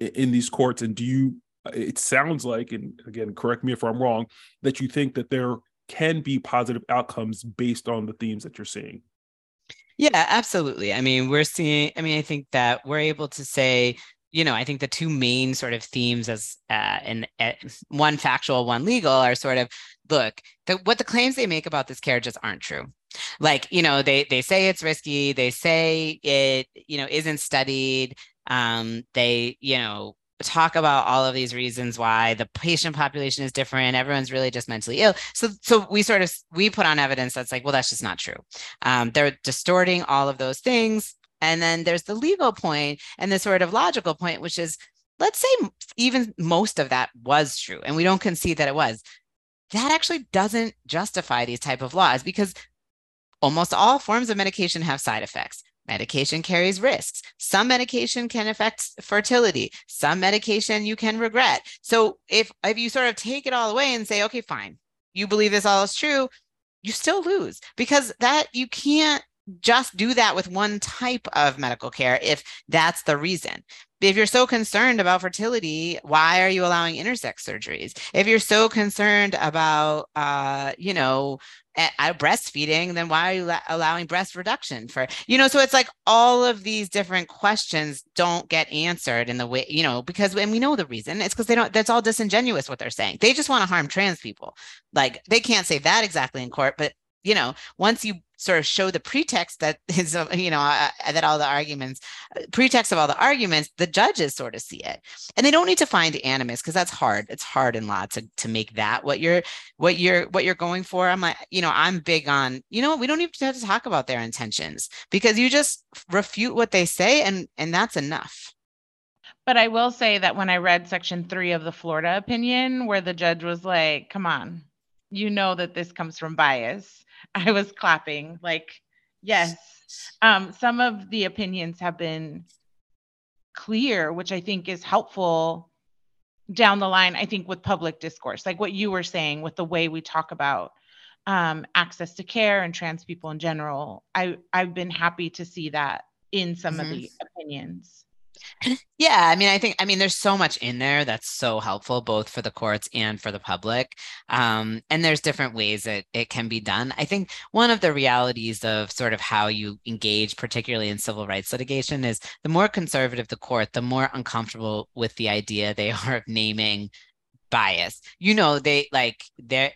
in these courts? And do you, it sounds like, and again, correct me if I'm wrong, that you think that there can be positive outcomes based on the themes that you're seeing? Yeah, absolutely. I mean, we're seeing, I mean, I think that we're able to say, you know, I think the two main sort of themes as one factual, one legal are sort of, look, what the claims they make about this care just aren't true. Like, you know, they say it's risky. They say it, you know, isn't studied. They, you know, talk about all of these reasons why the patient population is different. Everyone's really just mentally ill. So we sort of, we put on evidence that's like, well, that's just not true. They're distorting all of those things. And then there's the legal point and the sort of logical point, which is, let's say even most of that was true. And we don't concede that it was. That actually doesn't justify these type of laws because almost all forms of medication have side effects. Medication carries risks. Some medication can affect fertility. Some medication you can regret. So if you sort of take it all away and say, okay, fine, you believe this all is true, you still lose because that you can't just do that with one type of medical care if that's the reason. If you're so concerned about fertility, why are you allowing intersex surgeries? If you're so concerned about, you know, breastfeeding, then why are you allowing breast reduction for, you know, so it's like all of these different questions don't get answered in the way, you know, because when we know the reason, it's because they don't, that's all disingenuous what they're saying. They just want to harm trans people. Like they can't say that exactly in court, but you know, once you sort of show the pretext that is, you know, that all the arguments, pretext of all the arguments, the judges sort of see it. And they don't need to find animus because that's hard. It's hard in law to make that what you're going for. I'm like, you know, I'm big on, you know, we don't even have to talk about their intentions because you just refute what they say and that's enough. But I will say that when I read section 3 of the Florida opinion, where the judge was like, come on, you know that this comes from bias, I was clapping like, yes. Some of the opinions have been clear, which I think is helpful down the line, I think, with public discourse, like what you were saying with the way we talk about access to care and trans people in general. I've been happy to see that in some of the opinions. Yeah, I mean, I think there's so much in there that's so helpful, both for the courts and for the public. And there's different ways that it can be done. I think one of the realities of sort of how you engage, particularly in civil rights litigation, is the more conservative the court, the more uncomfortable with the idea they are of naming bias. You know, they're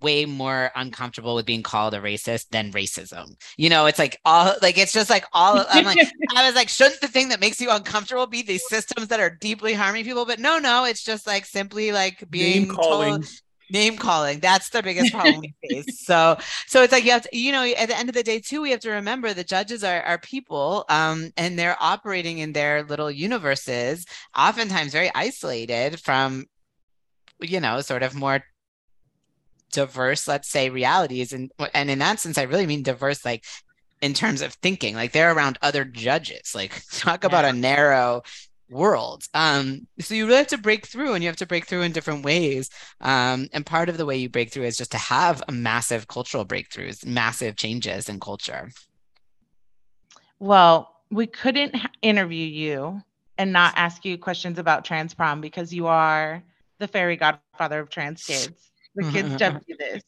way more uncomfortable with being called a racist than racism. You know, it's like all, like, it's just like all, I'm like, I was like, shouldn't the thing that makes you uncomfortable be these systems that are deeply harming people? But no, it's just like simply like being name calling. That's the biggest problem we face. So it's like, you have to, you know, at the end of the day too, we have to remember the judges are people, and they're operating in their little universes, oftentimes very isolated from, you know, sort of more diverse, let's say, realities. And in that sense, I really mean diverse, like in terms of thinking, like they're around other judges, like talk about a narrow world. So you really have to break through, and you have to break through in different ways. And part of the way you break through is just to have a massive cultural breakthroughs, massive changes in culture. Well, we couldn't interview you and not ask you questions about trans prom because you are the fairy godfather of trans kids. The kids dubbed you this.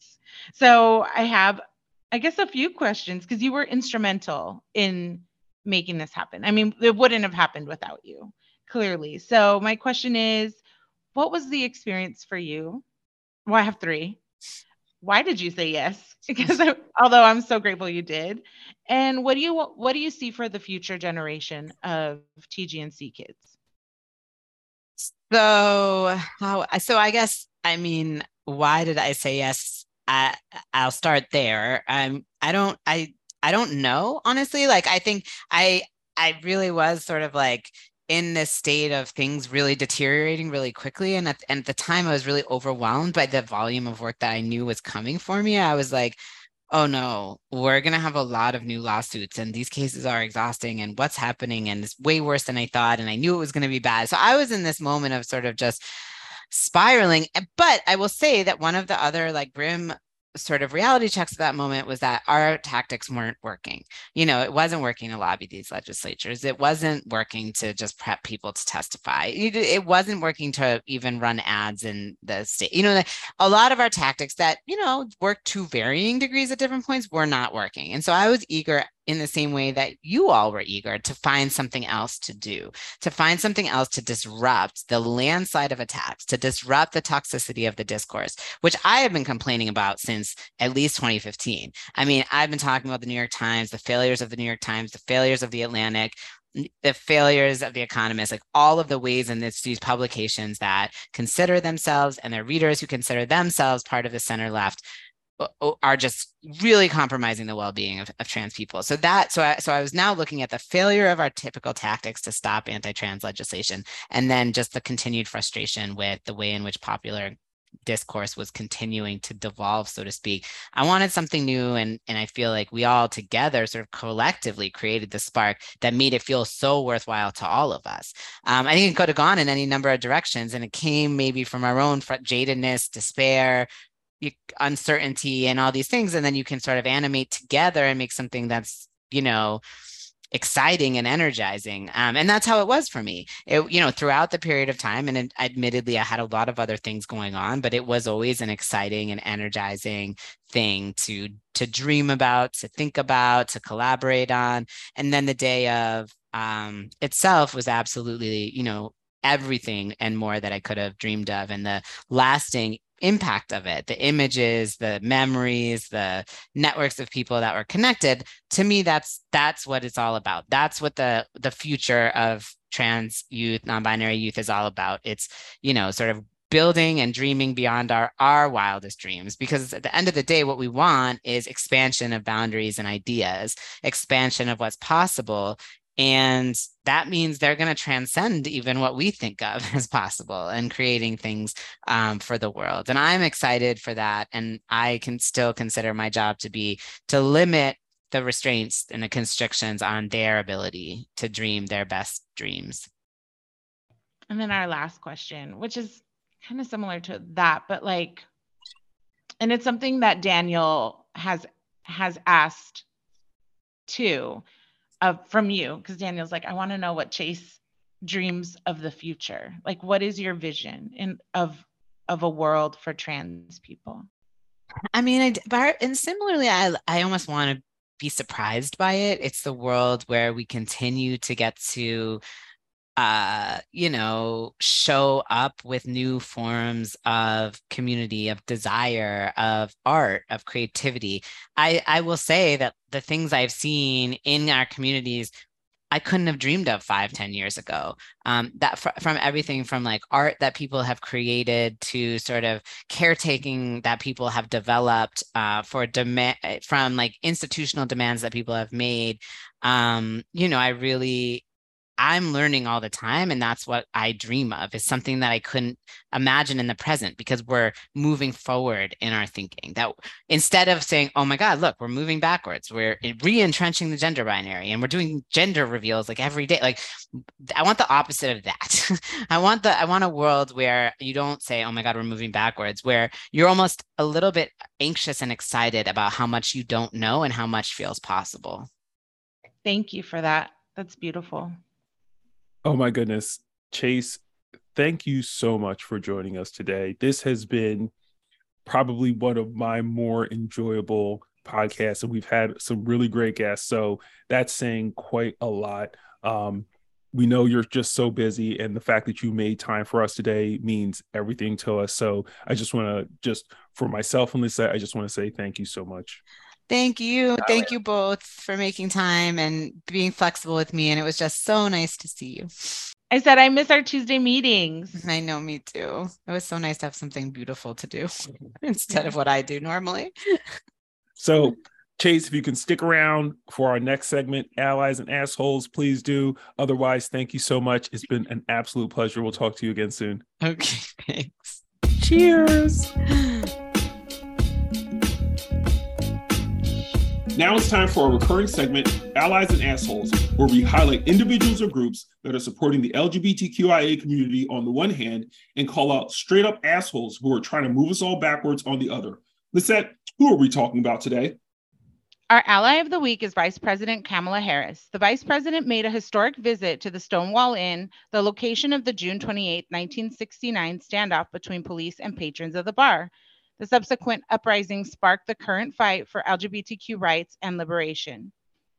So I have, I guess, a few questions because you were instrumental in making this happen. I mean, it wouldn't have happened without you, clearly. So my question is, what was the experience for you? Well, I have 3. Why did you say yes? Because although I'm so grateful you did. And what do you see for the future generation of TGNC kids? So I guess, I mean, why did I say yes? I'll start there. I don't know, honestly. Like, I think I really was sort of like in this state of things really deteriorating really quickly. And at the time, I was really overwhelmed by the volume of work that I knew was coming for me. I was like, oh no, we're going to have a lot of new lawsuits, and these cases are exhausting, and what's happening, and it's way worse than I thought. And I knew it was going to be bad. So I was in this moment of sort of just spiraling. But I will say that one of the other like grim sort of reality checks at that moment was that our tactics weren't working. You know, it wasn't working to lobby these legislatures. It wasn't working to just prep people to testify. It wasn't working to even run ads in the state. You know, a lot of our tactics that, you know, worked to varying degrees at different points were not working. And so I was eager in the same way that you all were eager to find something else to do, to find something else to disrupt the landslide of attacks, to disrupt the toxicity of the discourse, which I have been complaining about since at least 2015. I mean, I've been talking about the New York Times, the failures of the New York Times, the failures of the Atlantic, the failures of The Economist, like all of the ways in this, these publications that consider themselves and their readers who consider themselves part of the center left are just really compromising the well-being of trans people. So I was now looking at the failure of our typical tactics to stop anti-trans legislation, and then just the continued frustration with the way in which popular discourse was continuing to devolve, so to speak. I wanted something new, and I feel like we all together sort of collectively created the spark that made it feel so worthwhile to all of us. I think it could have gone in any number of directions, and it came maybe from our own jadedness, despair, uncertainty, and all these things, and then you can sort of animate together and make something that's, you know, exciting and energizing. And that's how it was for me. It, you know, throughout the period of time, and admittedly, I had a lot of other things going on, but it was always an exciting and energizing thing to dream about, to think about, to collaborate on. And then the day of itself was absolutely, you know, everything and more that I could have dreamed of. And the lasting impact of it, the images, the memories, the networks of people that were connected, to me, that's what it's all about. That's what the future of trans youth, non-binary youth is all about. It's, you know, sort of building and dreaming beyond our wildest dreams, because at the end of the day, what we want is expansion of boundaries and ideas, expansion of what's possible. And that means they're going to transcend even what we think of as possible and creating things for the world. And I'm excited for that. And I can still consider my job to be to limit the restraints and the constrictions on their ability to dream their best dreams. And then our last question, which is kind of similar to that, but like, and it's something that Daniel has asked too, from you, because Daniel's like, I want to know what Chase dreams of the future. Like, what is your vision of a world for trans people? I mean, and similarly, I almost want to be surprised by it. It's the world where we continue to get to, you know, show up with new forms of community, of desire, of art, of creativity. I will say that the things I've seen in our communities, I couldn't have dreamed of 5-10 years ago. That from everything from like art that people have created to sort of caretaking that people have developed for demand from like institutional demands that people have made. You know, I'm learning all the time, and that's what I dream of, is something that I couldn't imagine in the present, because we're moving forward in our thinking. That instead of saying, oh my God, look, we're moving backwards, we're re-entrenching the gender binary, and we're doing gender reveals like every day. Like, I want the opposite of that. I want a world where you don't say, oh my God, we're moving backwards, where you're almost a little bit anxious and excited about how much you don't know and how much feels possible. Thank you for that. That's beautiful. Oh my goodness. Chase, thank you so much for joining us today. This has been probably one of my more enjoyable podcasts, and we've had some really great guests. So that's saying quite a lot. We know you're just so busy, and the fact that you made time for us today means everything to us. So I just want to, just for myself and Lizette, I just want to say thank you so much. Thank you. Thank you both for making time and being flexible with me. And it was just so nice to see you. I said, I miss our Tuesday meetings. I know, me too. It was so nice to have something beautiful to do instead of what I do normally. So, Chase, if you can stick around for our next segment, Allies and Assholes, please do. Otherwise, thank you so much. It's been an absolute pleasure. We'll talk to you again soon. Okay, thanks. Cheers. Now it's time for our recurring segment, Allies and Assholes, where we highlight individuals or groups that are supporting the LGBTQIA community on the one hand, and call out straight up assholes who are trying to move us all backwards on the other. Lizette, who are we talking about today? Our ally of the week is Vice President Kamala Harris. The Vice President made a historic visit to the Stonewall Inn, the location of the June 28, 1969 standoff between police and patrons of the bar. The subsequent uprising sparked the current fight for LGBTQ rights and liberation.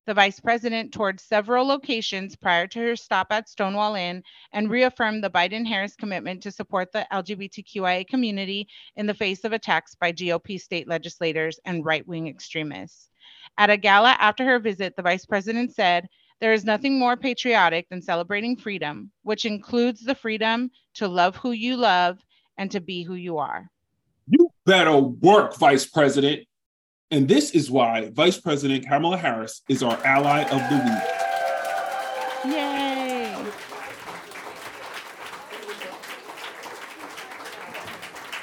The Vice President toured several locations prior to her stop at Stonewall Inn and reaffirmed the Biden-Harris commitment to support the LGBTQIA community in the face of attacks by GOP state legislators and right-wing extremists. At a gala after her visit, the Vice President said, "There is nothing more patriotic than celebrating freedom, which includes the freedom to love who you love and to be who you are." You better work, Vice President. And this is why Vice President Kamala Harris is our ally of the week. Yay!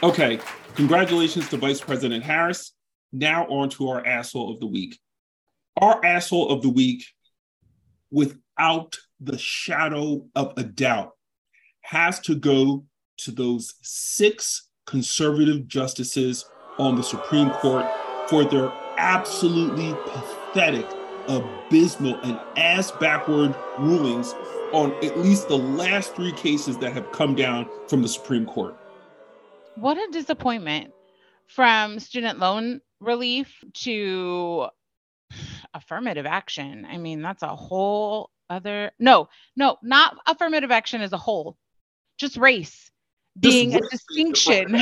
Okay, congratulations to Vice President Harris. Now on to our asshole of the week. Our asshole of the week, without the shadow of a doubt, has to go to those 6 conservative justices on the Supreme Court for their absolutely pathetic, abysmal, and ass-backward rulings on at least the last 3 cases that have come down from the Supreme Court. What a disappointment. From student loan relief to affirmative action. I mean, that's a whole other... No, not affirmative action as a whole. Just race being a distinction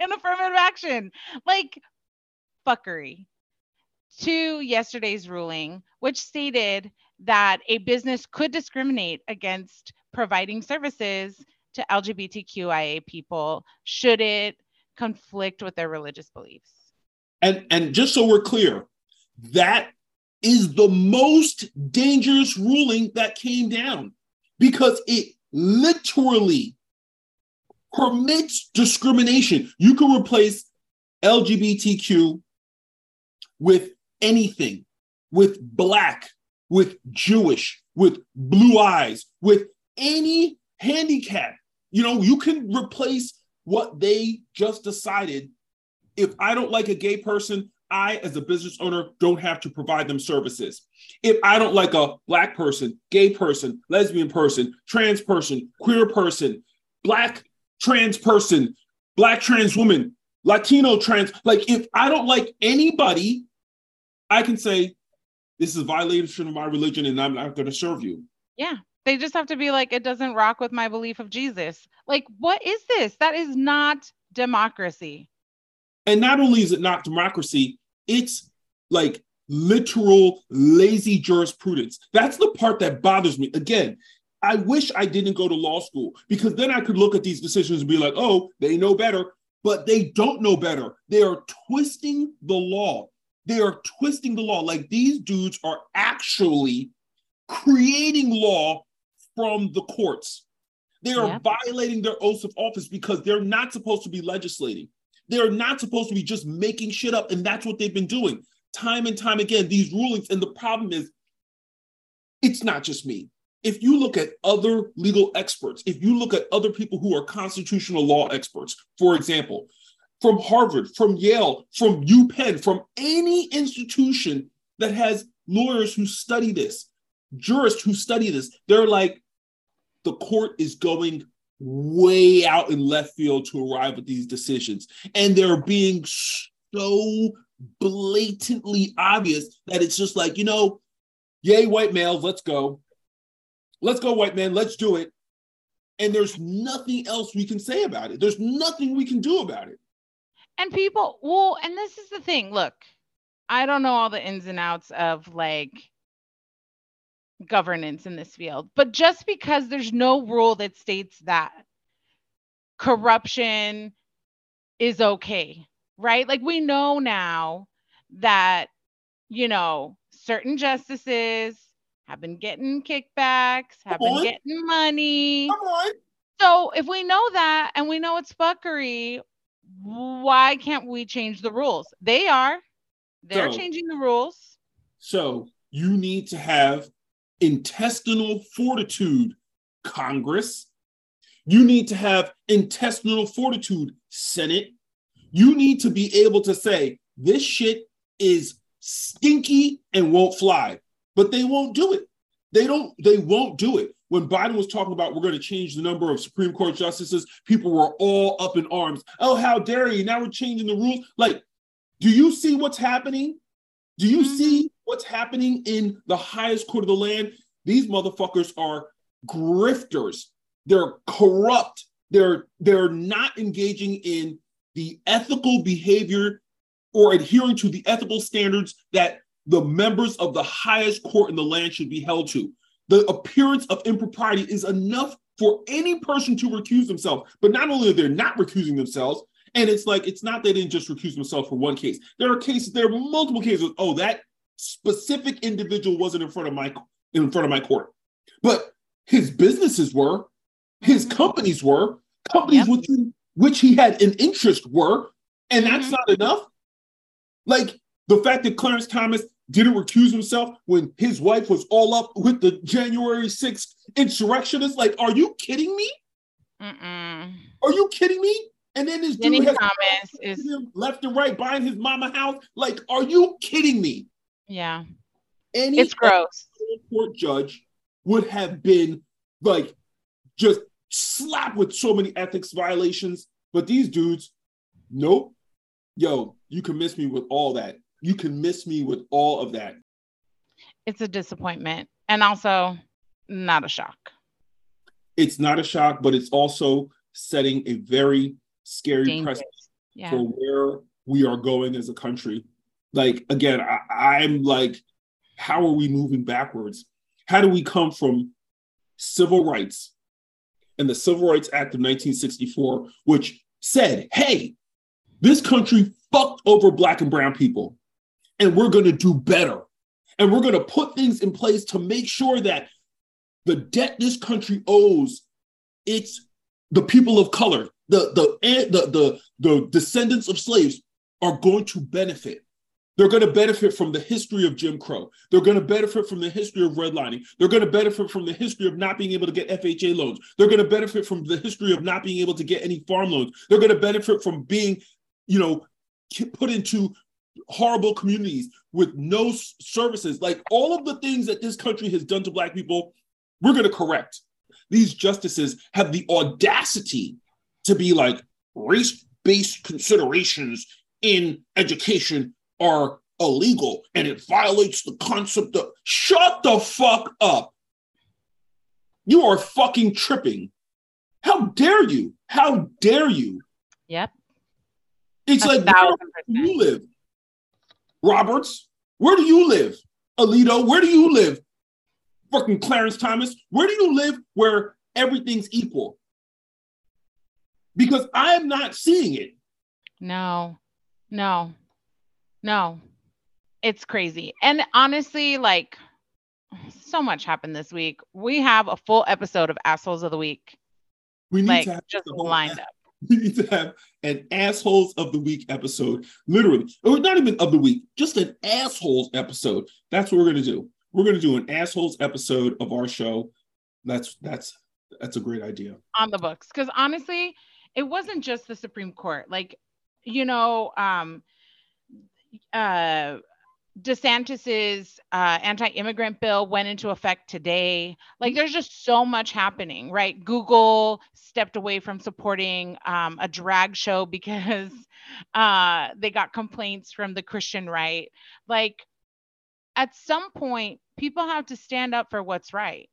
in affirmative action. Like... fuckery to yesterday's ruling, which stated that a business could discriminate against providing services to LGBTQIA people should it conflict with their religious beliefs. And just so we're clear, that is the most dangerous ruling that came down because it literally permits discrimination. You can replace LGBTQ with anything, with Black, with Jewish, with blue eyes, with any handicap. You know, you can replace what they just decided. If I don't like a gay person, I, as a business owner, don't have to provide them services. If I don't like a Black person, gay person, lesbian person, trans person, queer person, Black trans person, Black trans woman, Latino trans, like if I don't like anybody, I can say, this is a violation of my religion and I'm not going to serve you. Yeah. They just have to be like, it doesn't rock with my belief of Jesus. Like, what is this? That is not democracy. And not only is it not democracy, it's like literal lazy jurisprudence. That's the part that bothers me. Again, I wish I didn't go to law school because then I could look at these decisions and be like, oh, they know better. But they don't know better. They are twisting the law. They are twisting the law. Like these dudes are actually creating law from the courts. They are violating their oaths of office because they're not supposed to be legislating. They're not supposed to be just making shit up. And that's what they've been doing time and time again, these rulings. And the problem is, it's not just me. If you look at other legal experts, if you look at other people who are constitutional law experts, for example, from Harvard, from Yale, from UPenn, from any institution that has lawyers who study this, jurists who study this, they're like, the court is going way out in left field to arrive at these decisions. And they're being so blatantly obvious that it's just like, you know, yay, white males, let's go. Let's go, white man. Let's do it. And there's nothing else we can say about it. There's nothing we can do about it. And people, well, and this is the thing. Look, I don't know all the ins and outs of like governance in this field, but just because there's no rule that states that corruption is okay, right? Like we know now that, you know, certain justices have been getting kickbacks, have been getting money. So if we know that and we know it's fuckery, why can't we change the rules? They're changing the rules. So you need to have intestinal fortitude, Congress. You need to have intestinal fortitude, Senate. You need to be able to say, this shit is stinky and won't fly, but they won't do it. They won't do it. When Biden was talking about we're going to change the number of Supreme Court justices, people were all up in arms. Oh, how dare you? Now we're changing the rules. Like, do you see what's happening? Do you see what's happening in the highest court of the land? These motherfuckers are grifters. They're corrupt. They're not engaging in the ethical behavior or adhering to the ethical standards that the members of the highest court in the land should be held to. The appearance of impropriety is enough for any person to recuse themselves. But not only are they not recusing themselves, and it's like, it's not they didn't just recuse themselves for one case. There are multiple cases. Oh, that specific individual wasn't in front of my court. But his businesses were, his companies were, which he had an interest were, and that's not enough. Like, the fact that Clarence Thomas didn't recuse himself when his wife was all up with the January 6th insurrectionists. Like, are you kidding me? Mm-mm. Are you kidding me? And then this dude has left and right buying his mama house. Like, are you kidding me? Yeah. It's gross. Any court judge would have been like just slapped with so many ethics violations. But these dudes, nope. Yo, you can miss me with all that. You can miss me with all of that. It's a disappointment, and also not a shock. It's not a shock, but it's also setting a very scary precedent for where we are going as a country. Like, again, I'm like, how are we moving backwards? How do we come from civil rights and the Civil Rights Act of 1964, which said, hey, this country fucked over Black and brown people, and we're going to do better. And we're going to put things in place to make sure that the debt this country owes, it's the people of color, the descendants of slaves are going to benefit. They're going to benefit from the history of Jim Crow. They're going to benefit from the history of redlining. They're going to benefit from the history of not being able to get FHA loans. They're going to benefit from the history of not being able to get any farm loans. They're going to benefit from being, you know, put into horrible communities with no services. Like, all of the things that this country has done to Black people, we're going to correct. These justices have the audacity to be like, race-based considerations in education are illegal and it violates the concept of... Shut the fuck up. You are fucking tripping. How dare you? How dare you? Yep. It's like, where do you live? Roberts, where do you live? Alito, where do you live? Fucking Clarence Thomas, where do you live where everything's equal? Because I'm not seeing it. No. It's crazy. And honestly, like, so much happened this week. We have a full episode of Assholes of the Week. We need to have just lined up. We need to have an Assholes of the Week episode, literally. Or not even of the week, just an Assholes episode. That's what we're going to do. We're going to do an Assholes episode of our show. That's a great idea. On the books. Because honestly, it wasn't just the Supreme Court. Like, you know, DeSantis's anti-immigrant bill went into effect today. Like, there's just so much happening, right? Google stepped away from supporting a drag show because they got complaints from the Christian right. Like, at some point, people have to stand up for what's right.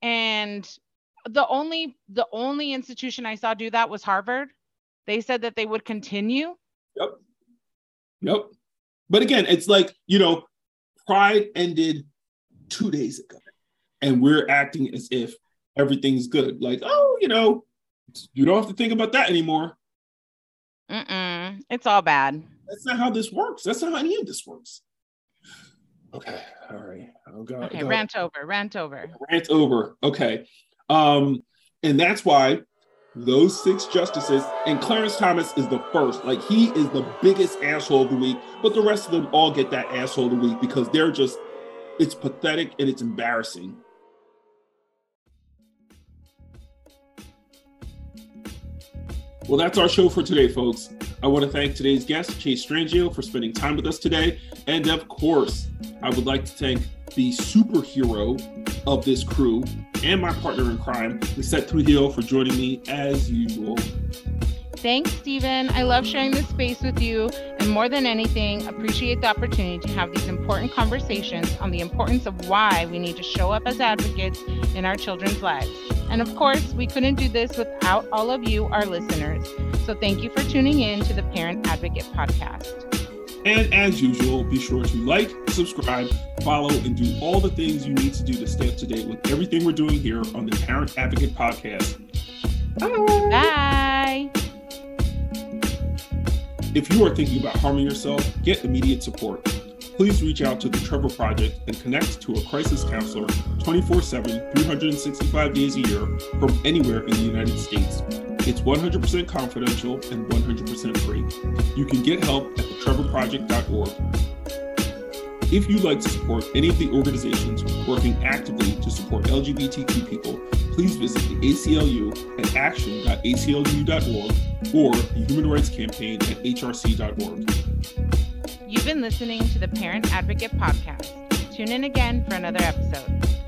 And the only institution I saw do that was Harvard. They said that they would continue. Yep. But again, it's like, you know, Pride ended 2 days ago, and we're acting as if everything's good. Like, oh, you know, you don't have to think about that anymore. It's all bad. That's not how this works. That's not how any of this works. Okay. All right. Oh, God. Okay. Rant over. Okay. And that's why those six justices, and Clarence Thomas is the first. Like, he is the biggest asshole of the week, but the rest of them all get that asshole of the week because they're just, it's pathetic and it's embarrassing. Well, that's our show for today, folks. I want to thank today's guest, Chase Strangio, for spending time with us today. And of course, I would like to thank the superhero of this crew and my partner in crime, Lizette Trujillo, for joining me as usual. Thanks, Stephen. I love sharing this space with you. And more than anything, appreciate the opportunity to have these important conversations on the importance of why we need to show up as advocates in our children's lives. And of course, we couldn't do this without all of you, our listeners. So thank you for tuning in to the Parent Advocate Podcast. And as usual, be sure to like, subscribe, follow, and do all the things you need to do to stay up to date with everything we're doing here on the Parent Advocate Podcast. Bye. Bye. If you are thinking about harming yourself, get immediate support. Please reach out to the Trevor Project and connect to a crisis counselor 24/7, 365 days a year from anywhere in the United States. It's 100% confidential and 100% free. You can get help at thetrevorproject.org. If you'd like to support any of the organizations working actively to support LGBTQ people, please visit the ACLU at action.aclu.org or the Human Rights Campaign at hrc.org. You've been listening to the Parent Advocate Podcast. Tune in again for another episode.